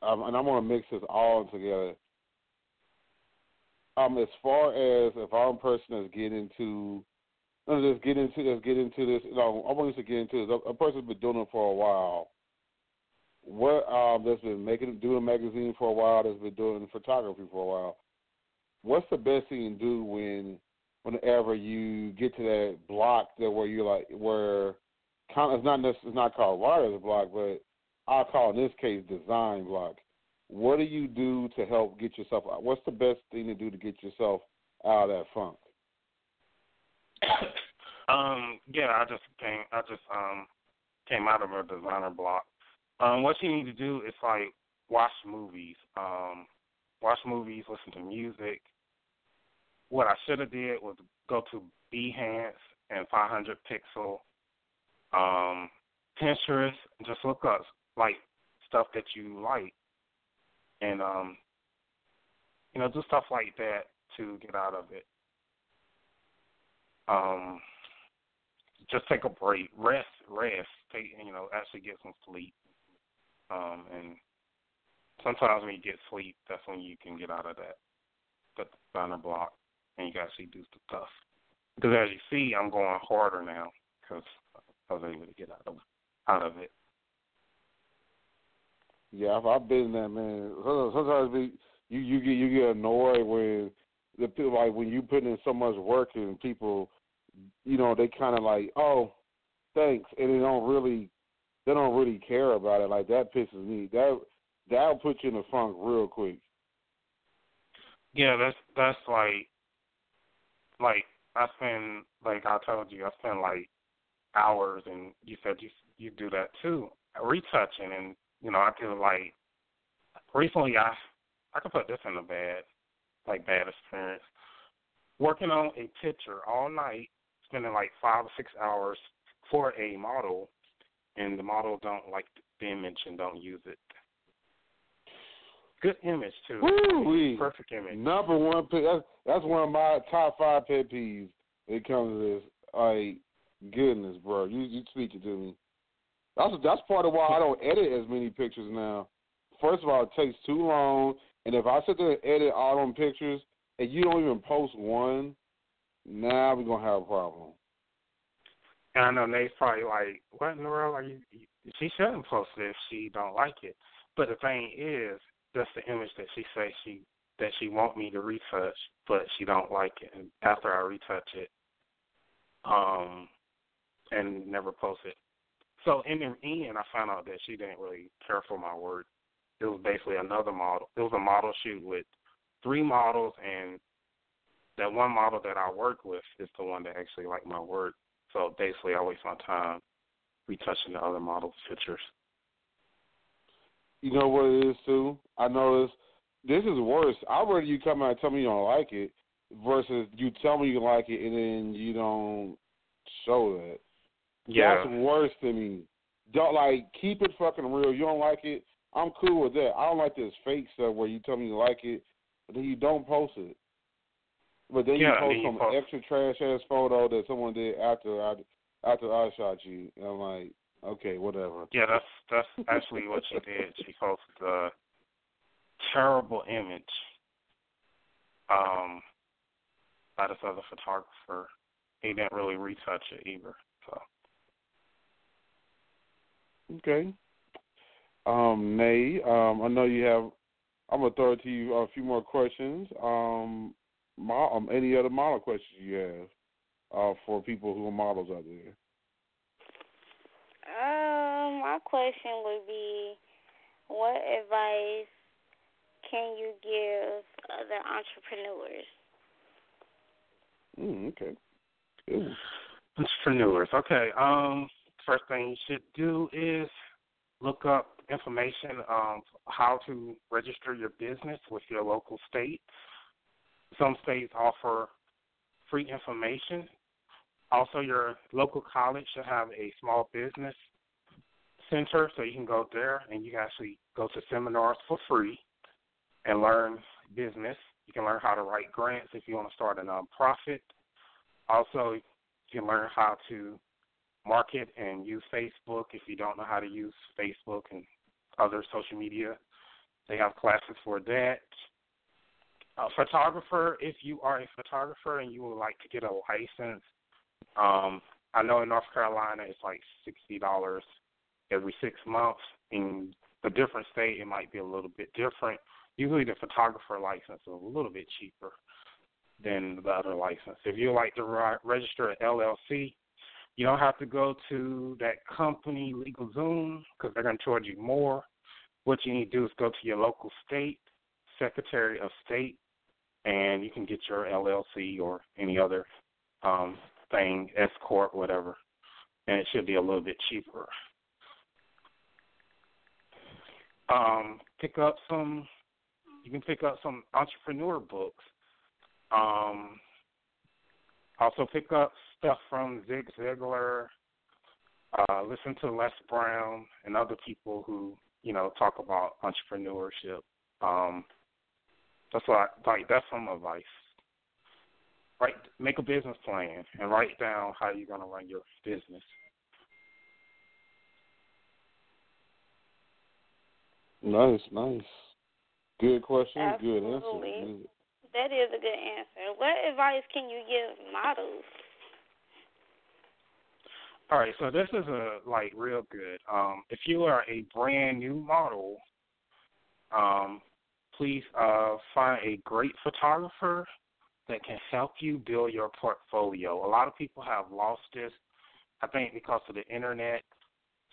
and I'm going to mix this all together. As far as if I'm a person that's getting into Let's get into this. No, I want us to get into this. A person's been doing it for a while. That's been doing a magazine for a while. That's been doing photography for a while. What's the best thing to do whenever you get to that block that where you're like where kind of, it's not called writer's block, but I'll call in this case design block. What do you do to help get yourself out? What's the best thing to do to get yourself out of that funk? I just came out of a designer block. What you need to do is like watch movies, listen to music. What I should have did was go to Behance and 500 Pixel, Pinterest, and just look up like stuff that you like, and do stuff like that to get out of it. Just take a break, rest. Actually get some sleep. And sometimes when you get sleep, that's when you can get out of that designer block, and you can actually do some stuff. Because as you see, I'm going harder now because I was able to get out of it. Yeah, I've been there, man. Sometimes you get annoyed with the people, like when you put in so much work and people, they kind of like, oh, thanks, and they don't really care about it. Like that pisses me. That'll put you in a funk real quick. Yeah, that's like I spend, like I told you, I spend like hours, and you said you do that too, retouching, and I could like recently I could put this in a bad experience. Working on a picture all night, spending like 5 or 6 hours for a model, and the model don't like the image and don't use it. Good image too. Woo-wee. Perfect image. Number one, that's one of my top 5 pet peeves when it comes to this. Like, goodness, bro, you speaking to me. That's part of why I don't edit as many pictures now. First of all, it takes too long, and if I sit there and edit all them pictures, and you don't even post one, now we're going to have a problem. And I know Nate's probably like, what in the world are you? She shouldn't post it if she don't like it. But the thing is, that's the image that she says that she want me to retouch, but she don't like it. And after I retouch it, and never post it. So in the end, I found out that she didn't really care for my work. It was basically another model. It was a model shoot with 3 models, and that one model that I work with is the one that actually liked my work. So basically, I waste my time retouching the other models' pictures. You know what it is, too? I noticed this is worse. I'd rather you come out and tell me you don't like it versus you tell me you like it and then you don't show that. Yeah. That's worse to me. Don't, like, keep it fucking real. You don't like it? I'm cool with that. I don't like this fake stuff where you tell me you like it, but then you don't post it. But then you post extra trash-ass photo that someone did after I shot you. And I'm like, okay, whatever. Yeah, that's actually what she did. She posted a terrible image by this other photographer. He didn't really retouch it either. So. Okay. Nayy, I know you have... I'm going to throw it to you a few more questions. Any other model questions you have for people who are models out there? My question would be, what advice can you give other entrepreneurs? Okay. Ooh. Entrepreneurs, okay. First thing you should do is look up information on how to register your business with your local state. Some states offer free information. Also, your local college should have a small business center, so you can go there and you can actually go to seminars for free and learn business. You can learn how to write grants if you want to start a nonprofit. Also, you can learn how to market and use Facebook if you don't know how to use Facebook and other social media. They have classes for that. Photographer, if you are a photographer and you would like to get a license I know in North Carolina it's like $60 every 6 months. In a different state, it might be a little bit different. Usually the photographer license is a little bit cheaper than the other license. If you like to register an LLC, you don't have to go to that company LegalZoom because they're going to charge you more. What you need to do is go to your local state, Secretary of State, and you can get your LLC or any other thing, S-Corp, whatever, and it should be a little bit cheaper. You can pick up some entrepreneur books. Also pick up stuff from Zig Ziglar, listen to Les Brown and other people who, you know, talk about entrepreneurship. That's what that's some advice. Right, make a business plan and write down how you're going to run your business. Nice. Good question. Absolutely. Good answer. That is a good answer. What advice can you give models? All right, so this is real good. If you are a brand new model, please find a great photographer that can help you build your portfolio. A lot of people have lost this, I think, because of the internet.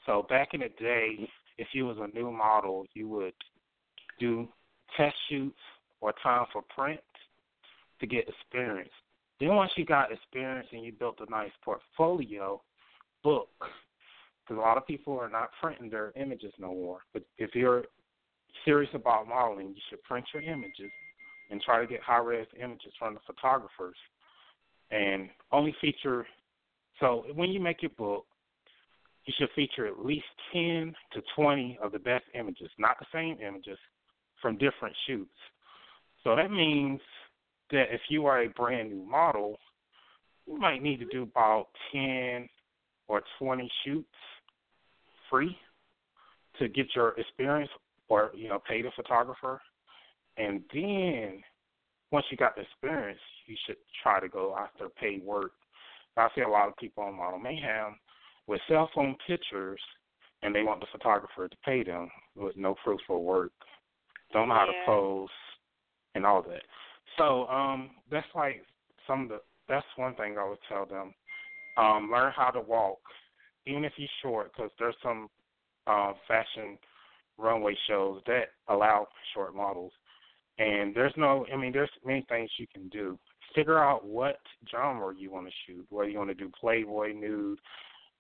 So back in the day, if you was a new model, you would do test shoots or time for print to get experience. Then once you got experience and you built a nice portfolio, book, because a lot of people are not printing their images no more. But if you're serious about modeling, you should print your images and try to get high-res images from the photographers. And only feature, so when you make your book, you should feature at least 10 to 20 of the best images, not the same images, from different shoots. So that means that if you are a brand-new model, you might need to do about 10 or 20 shoots free to get your experience or, you know, pay the photographer. And then once you got the experience, you should try to go after paid work. I see a lot of people on Model Mayhem with cell phone pictures, and they want the photographer to pay them with no proof of work, don't know how to pose, and all that. So that's that's one thing I would tell them. Learn how to walk, even if you're short, because there's some fashion runway shows that allow short models. And there's many things you can do. Figure out what genre you want to shoot, whether you want to do Playboy, nude,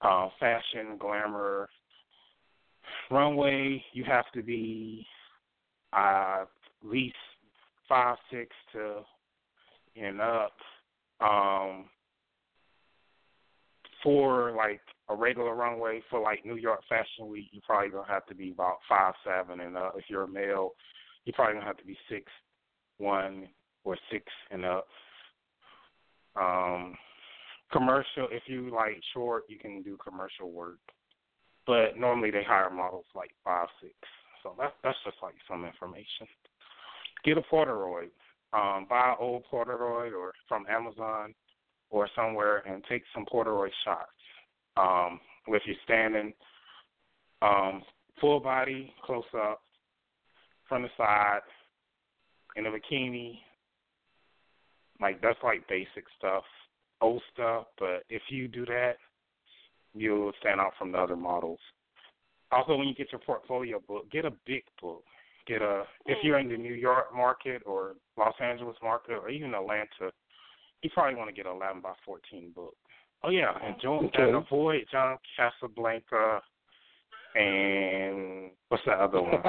fashion, glamour, runway. You have to be at least 5'6" to and up. For like a regular runway, for like New York Fashion Week, you're probably gonna have to be about 5'7" and up. If you're a male, you're probably gonna have to be 6'1" or 6 and up. Commercial, if you like short, you can do commercial work, but normally they hire models like 5'6". So that's just like some information. Get a Portoroid, buy an old Portoroid or from Amazon or somewhere, and take some Portoroid shots. If you're standing, full body, close up, from the side, in a bikini, that's like basic stuff, old stuff, but if you do that, you'll stand out from the other models. Also, when you get your portfolio book, get a big book. If you're in the New York market or Los Angeles market or even Atlanta, you probably want to get an 11x14 book. Oh, yeah, and avoid John Casablanca. And what's that other one?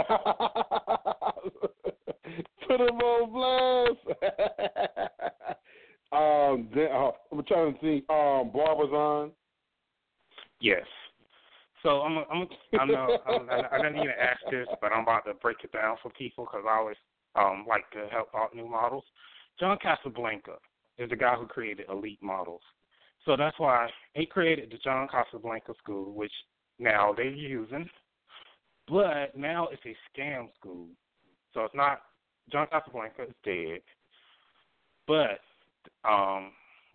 Put him on blast. I'm trying to think. Barbara's on. Yes. So I didn't even ask this, but I'm about to break it down for people because I always like to help out new models. John Casablanca is the guy who created Elite Models. So that's why he created the John Casablanca School, which now they're using, but now it's a scam school. So it's not John Casablanca is dead, but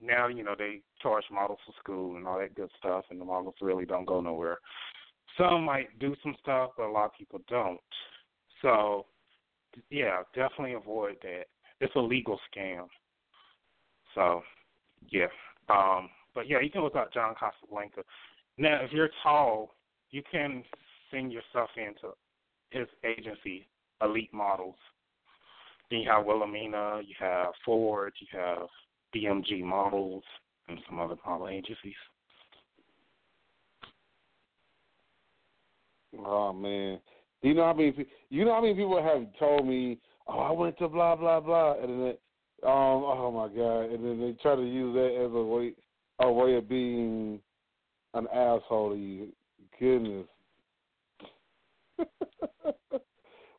now, you know, they charge models for school and all that good stuff, and the models really don't go nowhere. Some might do some stuff, but a lot of people don't. So, yeah, definitely avoid that. It's a legal scam. So, yeah. But, yeah, you can look up John Casablanca. Now, if you're tall, you can send yourself into his agency, Elite Models. Then you have Wilhelmina, you have Ford, you have BMG Models, and some other model agencies. Oh, man. Do you know how many people, have told me, oh, I went to blah, blah, blah, and then, oh, my God, and then they try to use that as a way of being an asshole to you. Goodness.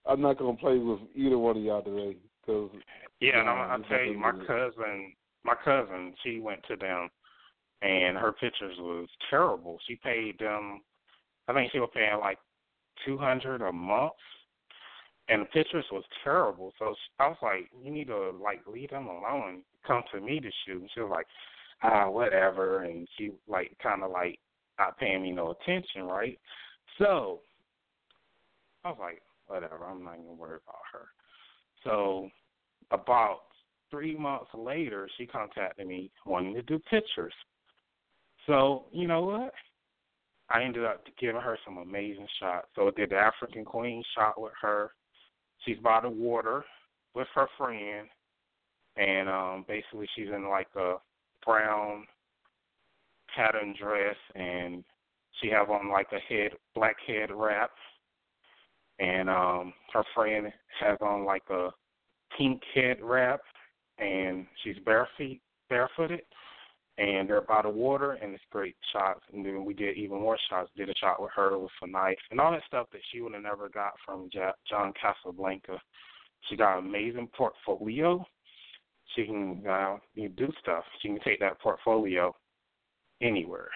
I'm not going to play with either one of y'all today. Cause, yeah, and I'll tell you, my cousin, she went to them, and her pictures was terrible. She paid them, I think she was paying like $200 a month, and the pictures was terrible. So I was like, you need to, like, leave them alone and come to me to shoot. And she was like, whatever, and she, like, kind of, like, not paying me no attention, right? So I was like, whatever, I'm not going to worry about her. So about 3 months later, she contacted me wanting to do pictures. So you know what? I ended up giving her some amazing shots. So I did the African Queen shot with her. She's by the water with her friend, and basically she's in like a brown pattern dress, and she have on like a black head wrap, and her friend has on like a pink head wrap, and she's barefooted, and they're by the water, and it's great shots. And then we did even more shots. Did a shot with her with a knife and all that stuff that she would have never got from John Casablanca. She got an amazing portfolio. She can do stuff. She can take that portfolio anywhere,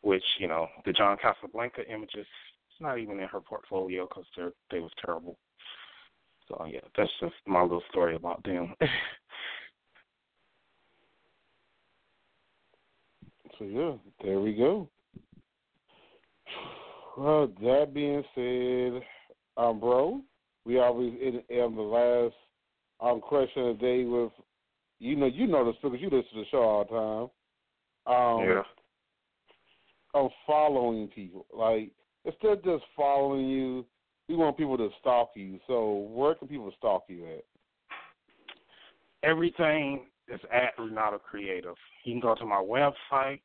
which, you know, the John Casablanca images, it's not even in her portfolio because they was terrible. So, yeah, that's just my little story about them. So, yeah, there we go. Well, that being said, bro, we always end the last question of the day with, you know this because you listen to the show all the time. Of following people. Like, instead of just following you, we want people to stalk you. So where can people stalk you at? Everything is at Renaldo Creative. You can go to my website.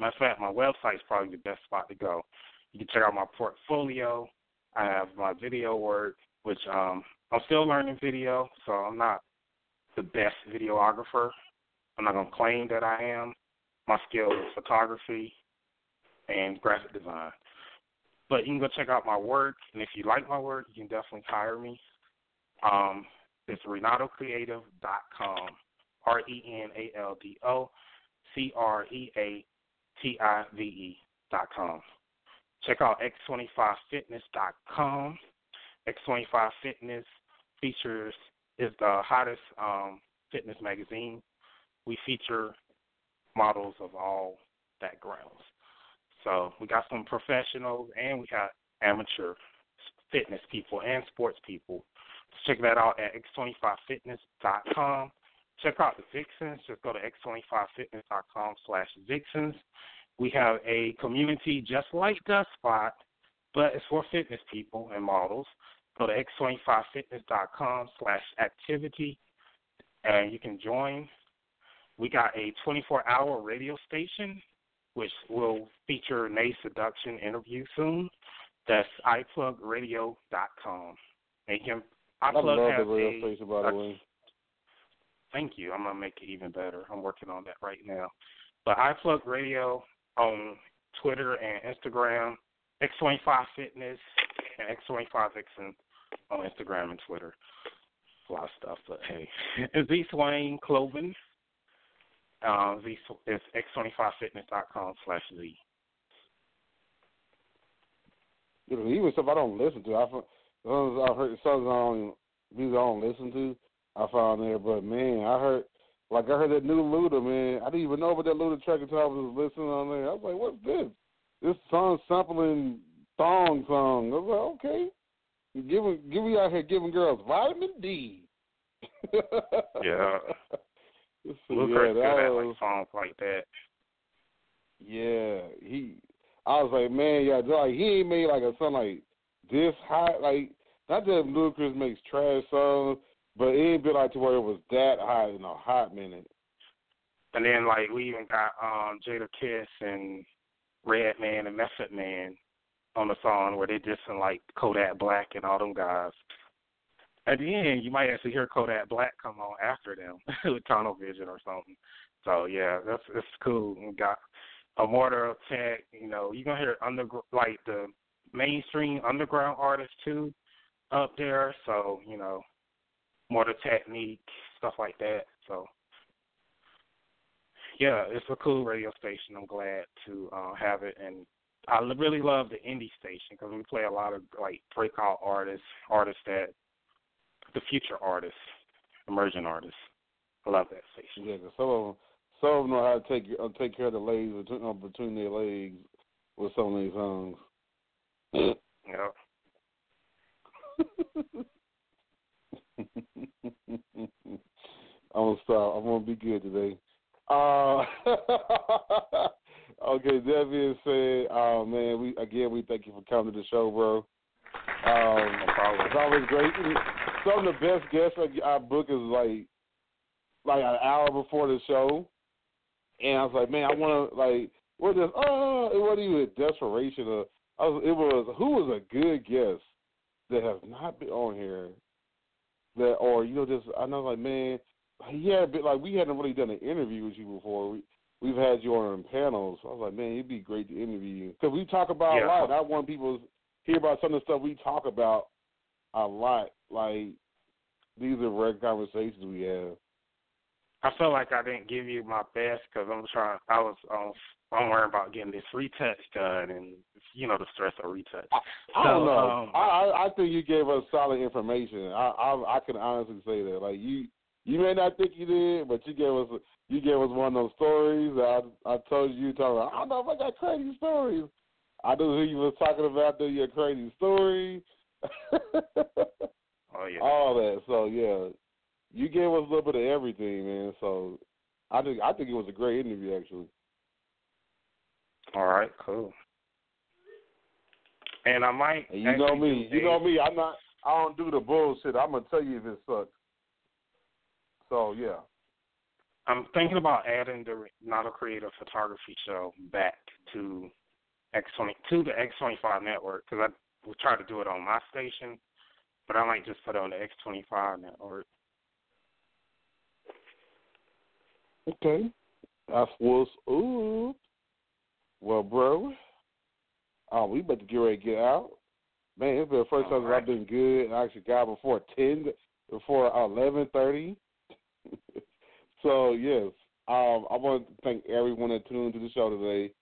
Matter of fact, my website is probably the best spot to go. You can check out my portfolio. I have my video work, which I'm still learning video, so I'm not the best videographer. I'm not going to claim that I am. My skill is photography and graphic design. But you can go check out my work, and if you like my work, you can definitely hire me. It's renaldocreative.com, RENALDO CREATIVE.com. Check out X25Fitness.com. X25 Fitness is the hottest fitness magazine. We feature models of all backgrounds. So we got some professionals, and we got amateur fitness people and sports people. Check that out at x25fitness.com. Check out the Vixens. Just go to x25fitness.com/Vixens. We have a community just like DustSpot, but it's for fitness people and models. Go to x25fitness.com/activity, and you can join. We got a 24-hour radio station, which will feature Nayy Seduction interview soon. That's iPlugradio.com. And I love the radio station, by the way. Thank you. I'm going to make it even better. I'm working on that right now. But iPlug Radio on Twitter and Instagram, X25 Fitness, and X25 Vixen on Instagram and Twitter. A lot of stuff, but hey. Z Swain Cloven. It's x25fitness.com/Z. Even stuff I don't listen to. I heard songs I don't listen to. I found there, but man, I heard Like, I heard that new Luda, man. I didn't even know about that Luda track until I was listening on there. I was like, what's this? This song sampling song. I was like, okay. Give me out here giving girls vitamin D. Yeah. Ludacris got like songs like that. Yeah, I was like, man, y'all, like, he ain't made like a song like this hot. Like, not that Ludacris makes trash songs, but it ain't been like to where it was that hot in a hot minute. And then like we even got Jada Kiss and Redman and Method Man on the song where they dissing like Kodak Black and all them guys. At the end, you might actually hear Kodak Black come on after them with Tunnel Vision or something. So yeah, that's cool. We got a Mortal Tech, you know, you're gonna hear like the mainstream underground artists too up there. So you know, Mortal Technique, stuff like that. So yeah, it's a cool radio station. I'm glad to have it, and I really love the indie station because we play a lot of like breakout artists that. The future artists, emerging artists. I love that station. Yeah, because some of them know how to take care of the ladies between their legs with some of these songs. Yeah. I'm gonna stop. I'm gonna be good today. Okay. That being said, man, we thank you for coming to the show, bro. It's always great. Some of the best guests I book is like an hour before the show, and I was like, man, I want to like, what is? Oh, it wasn't even desperation. Who was a good guest that has not been on here that, or you know, just I know like, man, yeah, but like we hadn't really done an interview with you before. We've had you on panels. So I was like, man, it'd be great to interview you because we talk about a lot. I want people to hear about some of the stuff we talk about a lot. Like, these are rare conversations we have. I feel like I didn't give you my best because I'm worried about getting this retouch done and, you know, the stress of retouch. I don't know. I think you gave us solid information. I can honestly say that. Like, you may not think you did, but you gave us one of those stories. I told you, I don't know if I got crazy stories. I don't know who you was talking about doing your crazy story. Oh, yeah. All that. So, yeah, you gave us a little bit of everything, man. So I think it was a great interview, actually. All right, cool. And I might. And you know me. I don't do the bullshit. I'm going to tell you if it sucks. So, yeah. I'm thinking about adding the Renaldo Creative Photography Show back to to the X25 network because we'll try to do it on my station, but I might just put it on the X25 network. Okay. That's what's up. Well, bro, we about to get ready to get out. Man, it's been the first time that I've been good, and I actually got before 11:30. So, yes, I want to thank everyone that tuned to the show today.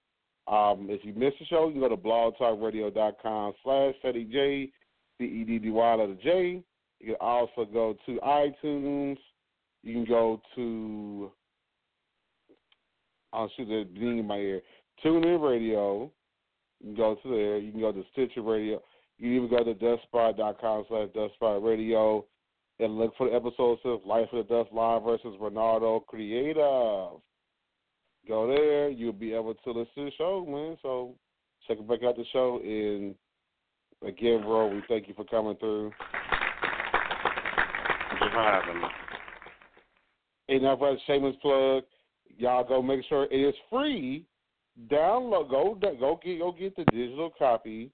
If you missed the show, you can go to blogtalkradio.com/CeddyJ, CEDDY letter J. You can also go to iTunes. You can go to, I'll shoot that ding in my ear, TuneIn Radio. You can go to there. You can go to Stitcher Radio. You can even go to DustSpot.com/DustSpotRadio and look for the episodes of Life of the Dust Live versus Renaldo Creative. Go there, you'll be able to listen to the show, man. So check it back out the show. And again, bro, we thank you for coming through. Thank you for having me. And now for a shameless plug, y'all go make sure it is free. Download, go get the digital copy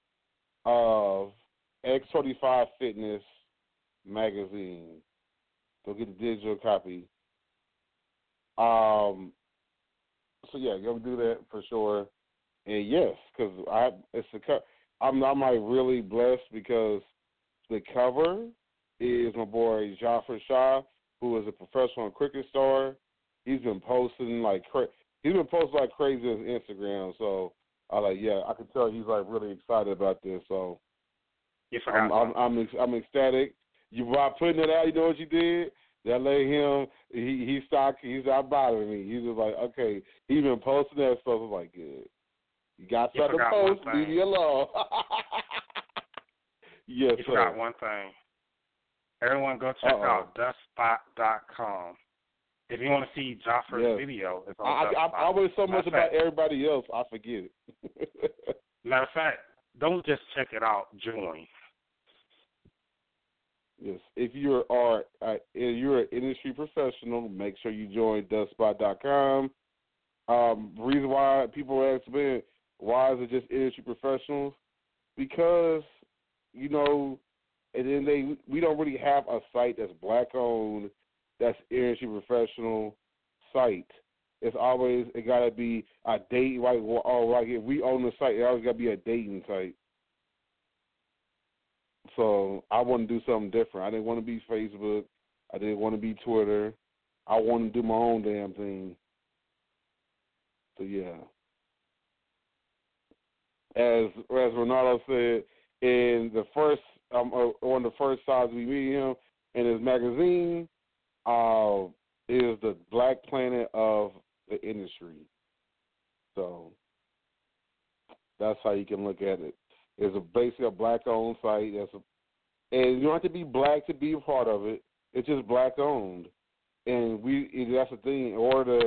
of X25 Fitness magazine. Go get the digital copy. So yeah, go do that for sure, and yes, because I'm like really blessed because the cover is my boy Jafar Shah, who is a professional cricket star. He's been posting like crazy on Instagram. So I like, yeah, I can tell he's like really excited about this. So yes, I'm ecstatic. You by putting it out, you know what you did? That lady, him, he stopped bothering me. He was like, okay, he been posting that stuff. I was like, good. You got something to post, leave me alone. Yes, sir. You forgot one thing. Everyone go check out DustSpot.com. If you want to see Joffer's video, it's on DustSpot. I worry so much about everybody else, I forget it. Matter of fact, don't just check it out, join. Yes, if you are an industry professional, make sure you join DustSpot.com. Reason why people ask me, why is it just industry professionals? Because, you know, and then we don't really have a site that's black-owned, that's industry professional site. It's always, it got to be a date, like if we own the site, it always got to be a dating site. So I want to do something different. I didn't want to be Facebook. I didn't want to be Twitter. I want to do my own damn thing. So, yeah. As Renaldo said, in the first on the first size we meet him in his magazine is the Black Planet of the industry. So that's how you can look at it. It's basically a black-owned site. And you don't have to be black to be a part of it. It's just black-owned. And that's the thing. In order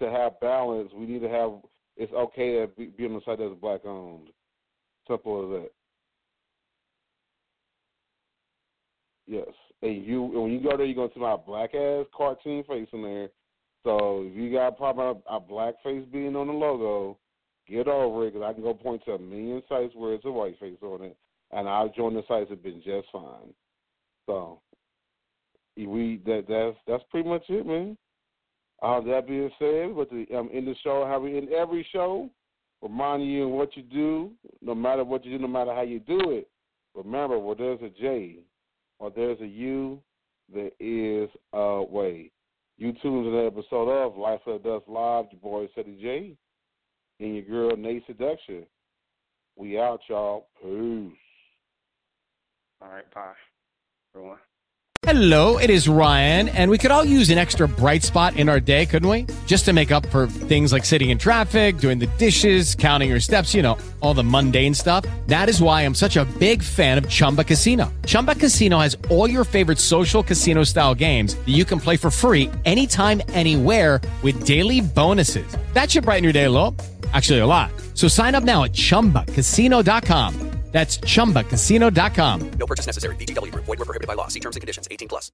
to have balance, we need to have – it's okay to be on a site that's black-owned. Simple as that. Yes. And when you go there, you're going to see my black-ass cartoon face in there. So if you got a problem with a black face being on the logo – get over it, because I can go point to a million sites where it's a white face on it, and I've joined the sites have been just fine. So that's pretty much it, man. That being said, but end the show how we end every show, reminding you of what you do, no matter what you do, no matter how you do it. Remember, where there's a J or there's a U, there is a way. You tuned in to that episode of Life of Dust Live. Your boy Ceddy J. And your girl, Nayy Seduction. We out, y'all. Peace. All right, bye. Everyone. Hello, it is Ryan, and we could all use an extra bright spot in our day, couldn't we? Just to make up for things like sitting in traffic, doing the dishes, counting your steps, you know, all the mundane stuff. That is why I'm such a big fan of Chumba Casino. Chumba Casino has all your favorite social casino-style games that you can play for free anytime, anywhere with daily bonuses. That should brighten your day a little. Actually, a lot. So sign up now at chumbacasino.com. That's chumbacasino.com. No purchase necessary. VGW Group. Void where prohibited by law. See terms and conditions. 18+.